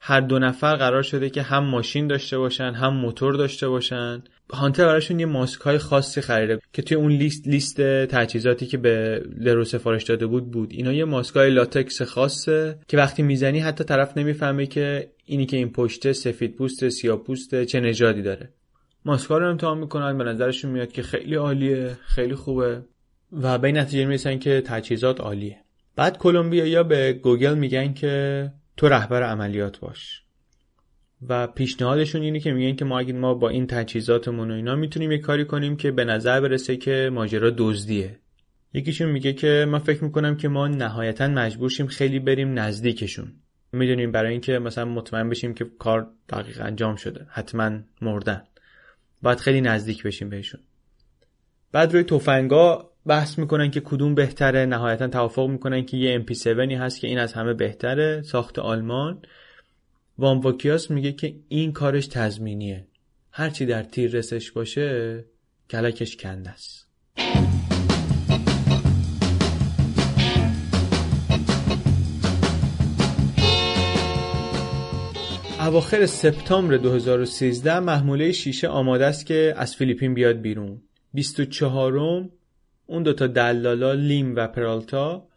هر 2 نفر قرار شده که هم ماشین داشته باشن هم موتور داشته باشن. هانتر براشون یه ماسک‌های خاصی خریده که توی اون لیست تجهیزاتی که به لرو سفارش داده بود. اینا یه ماسک‌های لاتکس خاصه که وقتی میزنی حتی طرف نمیفهمه که اینی که این پشته سفید پوسته سیاه پوسته چه نژادی داره. ماسک‌ها رو امتحان می‌کنن، به نظرشون میاد که خیلی عالیه، خیلی خوبه و به نتیجه میرسن که تجهیزات عالیه. بعد کلمبیایی‌ها به گوگل میگن که تو رهبر عملیات باش و پیشنهادشون اینه که میگن که ما با این تجهیزاتمون و اینا میتونیم یه کاری کنیم که به نظر برسه که ماجرا دزدیه. یکیشون میگه که من فکر میکنم که ما نهایتاً مجبور شیم خیلی بریم نزدیکشون، میدونیم، برای اینکه مثلا مطمئن بشیم که کار دقیق انجام شده، حتما مردن، باید خیلی نزدیک بشیم بهشون. بعد روی تفنگا بحث میکنن که کدوم بهتره، نهایتا توافق میکنن که یه MP7 هست که این از همه بهتره، ساخت آلمان. وامواکیاس میگه که این کارش تضمینیه، هرچی در تیر رسش باشه کلکش کنده است. اواخر سپتامبر 2013 محموله شیشه آماده است که از فیلیپین بیاد بیرون. 24م اون 2 تا دلالا لیم و پرالتا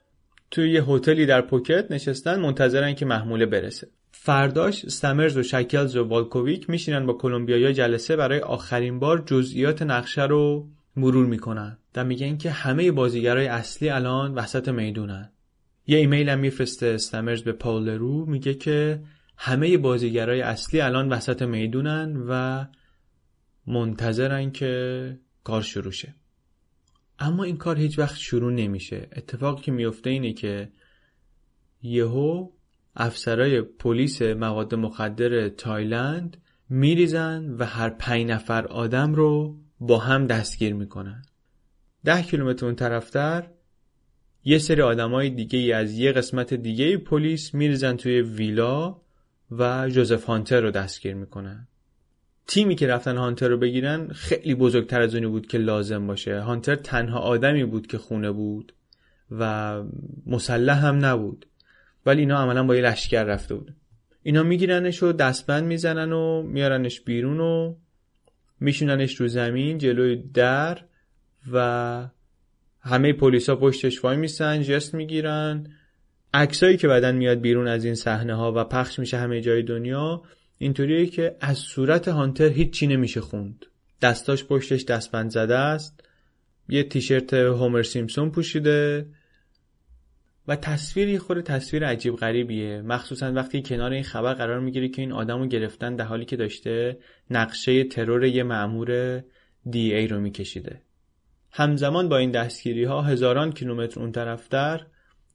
توی یه هتلی در پوکت نشستن، منتظرن که محموله برسه. فرداش استمرز و شکلز و والکوویک میشینن با کلمبیایی‌ها جلسه برای آخرین بار جزئیات نقشه رو مرور میکنن و میگن که همه بازیگرای اصلی الان وسط میدونن. یه ایمیل هم میفرسته استمرز به پاول لرو، میگه که همه بازیگرای اصلی الان وسط میدونن و منتظرن که کار شروع شه. اما این کار هیچ وقت شروع نمیشه. اتفاقی که میفته اینه که یهو افسرای پلیس مواد مخدر تایلند میریزن و هر 5 نفر آدم رو با هم دستگیر میکنن. 10 کیلومتر اون طرفتر یه سری آدمای دیگه از یه قسمت دیگه پلیس میریزن توی ویلا و جوزف هانتر رو دستگیر میکنن. تیمی که رفتن هانتر رو بگیرن خیلی بزرگتر از اونی بود که لازم باشه. هانتر تنها آدمی بود که خونه بود و مسلح هم نبود، ولی اینا عملا با یه لشکر رفته بود. اینا میگیرنش و دستبند میزنن و میارنش بیرون و میشوننش رو زمین جلوی در و همه پلیسا پشتش وای میسن، جست میگیرن عکسایی که بعدن میاد بیرون از این صحنه ها و پخش میشه همه جای دنیا اینطوریه که از صورت هانتر هیچی نمیشه خوند. دستاش پشتش دستبند زده است، یه تیشرت هومر سیمپسون پوشیده و تصویری خوره تصویر عجیب غریبیه، مخصوصا وقتی کنار این خبر قرار میگیری که این آدمو گرفتن در حالی که داشته نقشه ترور یه مأمور دی ای رو میکشیده. همزمان با این دستگیری ها هزاران کیلومتر اون طرفتر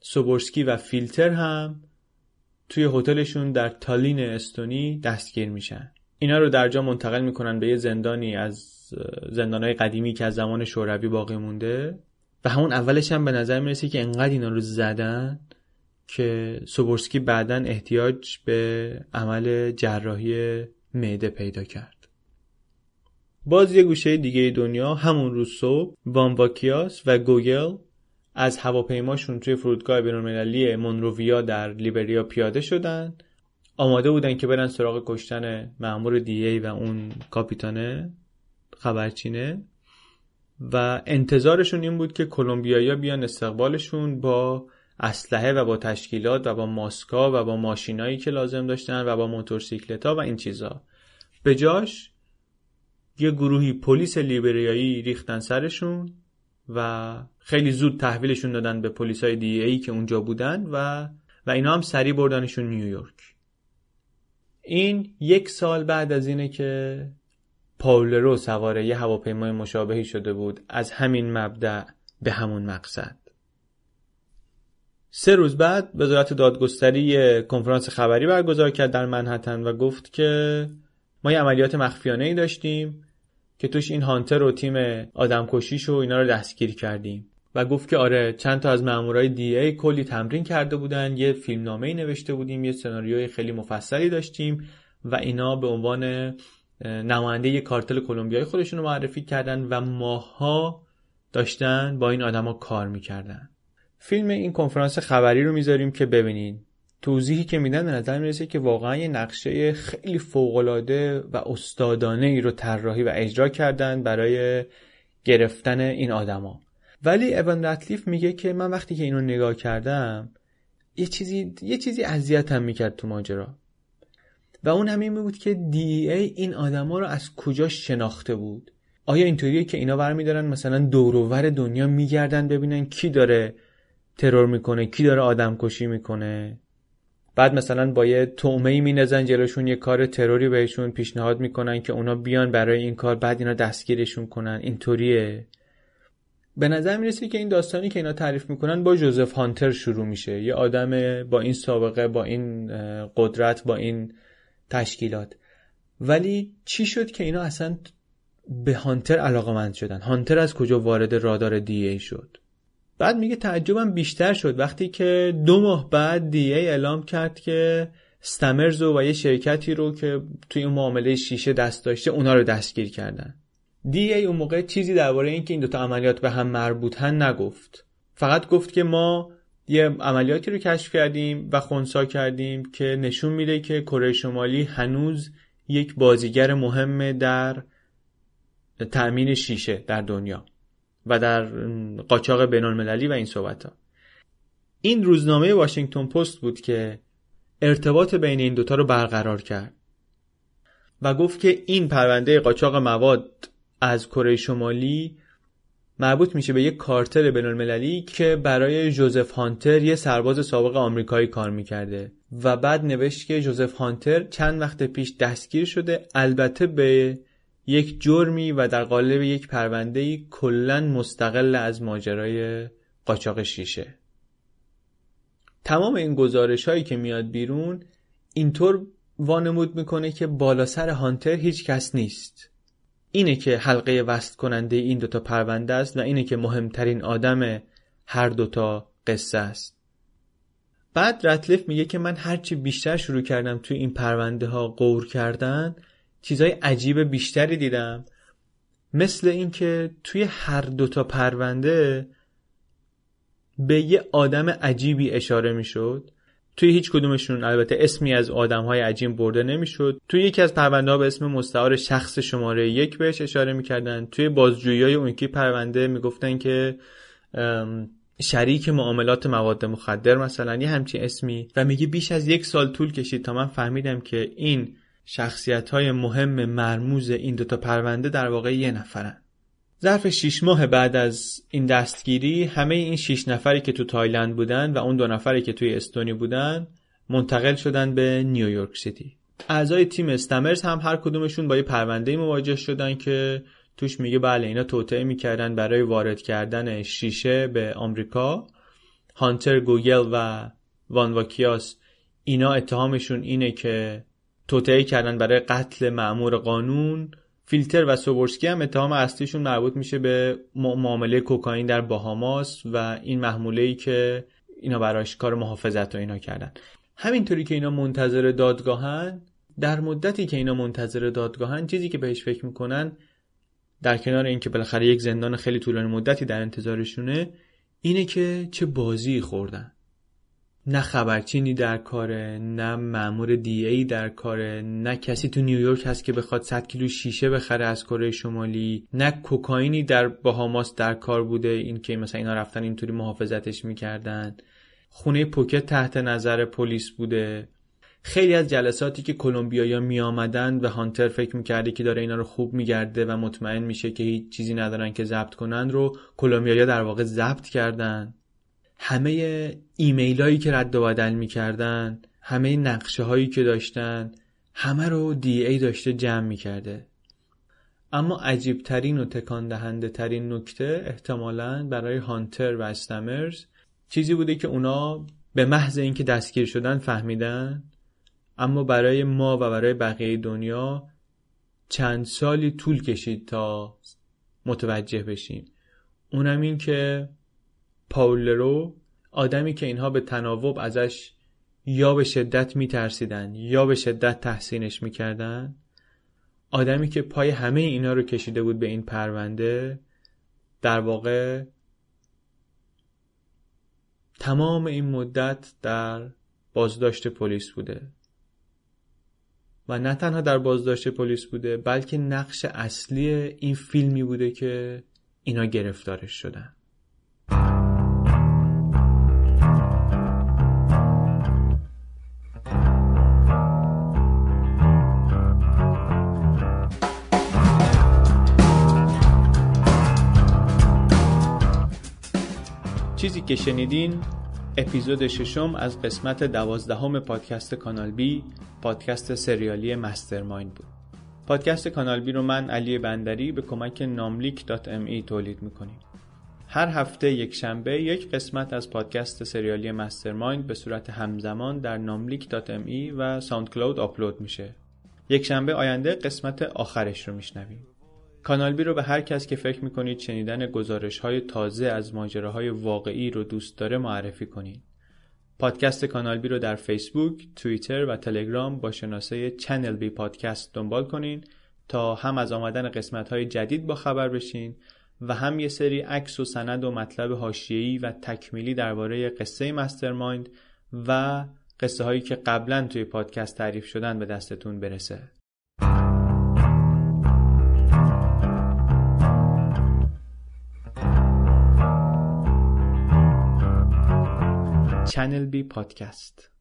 سوبورسکی و فیلتر هم توی هتلشون در تالین استونی دستگیر میشن. اینا رو درجا منتقل میکنن به یه زندانی از زندانهای قدیمی که از زمان شوروی باقی مونده و همون اولش هم به نظر میرسه که انقدر اینا رو زدن که سوبورسکی بعدن احتیاج به عمل جراحی معده پیدا کرد. باز یه گوشه دیگه دنیا همون روز صبح وامواکیاس و گوگل از هواپیماشون توی فرودگاه بین‌المللی مونروویا در لیبریا پیاده شدن. آماده بودن که برن سراغ کشتن مأمور دی ای و اون کاپیتانه خبرچینه و انتظارشون این بود که کلمبیایی‌ها بیان استقبالشون با اسلحه و با تشکیلات و با ماسکا و با ماشینایی که لازم داشتن و با موتورسیکلت‌ها و این چیزا. به جاش یه گروهی پلیس لیبریایی ریختن سرشون و خیلی زود تحویلشون دادن به پلیسای دی ای که اونجا بودن و اینا هم سریع بردنشون نیویورک. این 1 سال بعد از اینه که پاول لرو سواره یه هواپیمای مشابهی شده بود از همین مبدأ به همون مقصد. 3 روز بعد وزارت دادگستری یه کنفرانس خبری برگزار کرد در منهتن و گفت که ما یه عملیات مخفیانه‌ای داشتیم که توش این هانتر و تیم آدمکشیش و اینا رو دستگیر کردیم و گفت که آره چند تا از مامورای دی ای کلی تمرین کرده بودن، یه فیلمنامه‌ای نوشته بودیم، یه سناریوی خیلی مفصلی داشتیم و اینا به عنوان نماینده یه کارتل کلمبیایی خودشون رو معرفی کردن و ماها داشتن با این آدما کار می‌کردن. فیلم این کنفرانس خبری رو می‌ذاریم که ببینین. توضیحی که میدن به نظر میرسه که واقعا یه نقشه خیلی فوق‌العاده و استادانه ای رو طراحی و اجرا کردن برای گرفتن این آدما. ولی ایوان رتلیف میگه که من وقتی که اینو نگاه کردم یه چیزی اذیتم میکرد تو ماجرا و اون همین بود که دی ای این آدما رو از کجا شناخته بود. آیا اینطوریه که اینا برمیدارن مثلا دور و بر دنیا میگردن ببینن کی داره ترور میکنه، کی داره آدمکشی میکنه، بعد مثلا با یه تومه‌ای میندازن جلوشون، یه کار تروری بهشون پیشنهاد میکنن که اونا بیان برای این کار، بعد اینا دستگیرشون کنن؟ اینطوریه. به نظر میرسه که این داستانی که اینا تعریف میکنن با جوزف هانتر شروع میشه، یه آدم با این سابقه، با این قدرت، با این تشکیلات. ولی چی شد که اینا اصلا به هانتر علاقه‌مند شدن؟ هانتر از کجا وارد رادار دی ای شد؟ بعد میگه تعجبم بیشتر شد وقتی که 2 ماه بعد دی ای اعلام کرد که استمرز و یه شرکتی رو که توی اون معامله شیشه دست داشته اونا رو دستگیر کردن. دی ای اون موقع چیزی درباره این که این دوتا عملیات به هم مربوطن نگفت، فقط گفت که ما یه عملیاتی رو کشف کردیم و خنثی کردیم که نشون میده که کره شمالی هنوز یک بازیگر مهمه در تأمین شیشه در دنیا و در قاچاق بین‌المللی و این صحبت‌ها. این روزنامه واشنگتن پست بود که ارتباط بین این دوتا رو برقرار کرد و گفت که این پرونده قاچاق مواد از کره شمالی مربوط میشه به یک کارتل بین‌المللی که برای جوزف هانتر، یه سرباز سابق آمریکایی، کار میکرده و بعد نوشت که جوزف هانتر چند وقت پیش دستگیر شده، البته به یک جرمی و در قالب یک پرونده‌ای کلاً مستقل از ماجرای قاچاق شیشه. تمام این گزارش‌هایی که میاد بیرون اینطور وانمود میکنه که بالا سر هانتر هیچ کس نیست. اینه که حلقه وصل کننده این دوتا پرونده است و اینه که مهمترین آدم هر دوتا قصه است. بعد رتلیف میگه که من هرچی بیشتر شروع کردم توی این پرونده ها غور کردن، چیزای عجیب بیشتری دیدم، مثل این که توی هر دوتا پرونده به یه آدم عجیبی اشاره میشد. توی هیچ کدومشون البته اسمی از آدم‌های عجیب برده نمیشد. توی یکی از پرونده‌ها به اسم مستعار شخص شماره 1 بهش اشاره میکردن. توی بازجویی‌های اون یکی پرونده میگفتن که شریک معاملات مواد مخدر مثلا یه همچین اسمی، و میگه بیش از 1 سال طول کشید تا من فهمیدم که این شخصیت‌های مهم مرموز این دوتا پرونده در واقع یه نفرن. ظرف 6 ماه بعد از این دستگیری همه این 6 نفری که تو تایلند بودن و اون 2 نفری که توی استونی بودن منتقل شدن به نیویورک سیتی. اعضای تیم استمرز هم هر کدومشون با یه پرونده‌ای مواجه شدن که توش میگه بله اینا توطئه میکردن برای وارد کردن شیشه به آمریکا. هانتر، گوگل و وامواکیاس اینا اتهامشون اینه که توطئه کردن برای قتل مأمور قانون. فیلتر و سوبورسکی هم اتهام اصلیشون مربوط میشه به معامله کوکائین در باهاماس و این محموله‌ای که اینا برایش کار محافظت و اینا کردن. همینطوری که اینا منتظر دادگاهن، در مدتی که اینا منتظر دادگاهن چیزی که بهش فکر میکنن در کنار اینکه بالاخره یک زندان خیلی طولانی مدتی در انتظارشونه اینه که چه بازی خوردن. نه خبرچینی در کاره، نه مأمور دی ای در کاره، نه کسی تو نیویورک هست که بخواد 100 کیلو شیشه بخره از کره شمالی، نه کوکائینی در باهاماس در کار بوده اینکه مثلا اینا رفتن اینطوری محافظتش میکردن. خونه پوکت تحت نظر پلیس بوده. خیلی از جلساتی که کلمبیایی‌ها میآمدن و هانتر فکر می‌کرده که داره اینا رو خوب می‌گرده و مطمئن میشه که هیچ چیزی ندارن که ضبط کنن رو کلمبیایی‌ها در واقع ضبط کردن. همه ایمیلایی که رد و بدل می‌کردن، همه نقشه‌هایی که داشتن، همه رو دی ای داشته جمع می‌کرده. اما عجیب‌ترین و تکان دهنده‌ترین نکته احتمالاً برای هانتر و استمرز چیزی بوده که اونا به محض اینکه دستگیر شدن فهمیدن، اما برای ما و برای بقیه دنیا چند سالی طول کشید تا متوجه بشیم. اونم این که پاول لرو آدمی که اینها به تناوب ازش یا به شدت میترسیدن یا به شدت تحسینش میکردن، آدمی که پای همه اینا رو کشیده بود به این پرونده، در واقع تمام این مدت در بازداشت پلیس بوده و نه تنها در بازداشت پلیس بوده بلکه نقش اصلی این فیلمی بوده که اینا گرفتارش شدن. چیزی که شنیدین اپیزود 6 از قسمت 12 پادکست کانال بی، پادکست سریالی مسترمایند بود. پادکست کانال بی رو من علی بندری به کمک namlik.me تولید میکنیم. هر هفته یک شنبه یک قسمت از پادکست سریالی مسترمایند به صورت همزمان در namlik.me و SoundCloud آپلود میشه. یک شنبه آینده قسمت آخرش رو میشنویم. کانال بی رو به هر کس که فکر می‌کنید شنیدن گزارش‌های تازه از ماجراهای واقعی رو دوست داره معرفی کنید. پادکست کانال بی رو در فیسبوک، توییتر و تلگرام با شناسه چنل بی پادکست دنبال کنین تا هم از آمدن قسمت‌های جدید با خبر بشین و هم یه سری عکس و سند و مطلب حاشیه‌ای و تکمیلی درباره قصه مسترمایند و قصه هایی که قبلاً توی پادکست تعریف شدن به دستتون برسه. چنل بی پادکست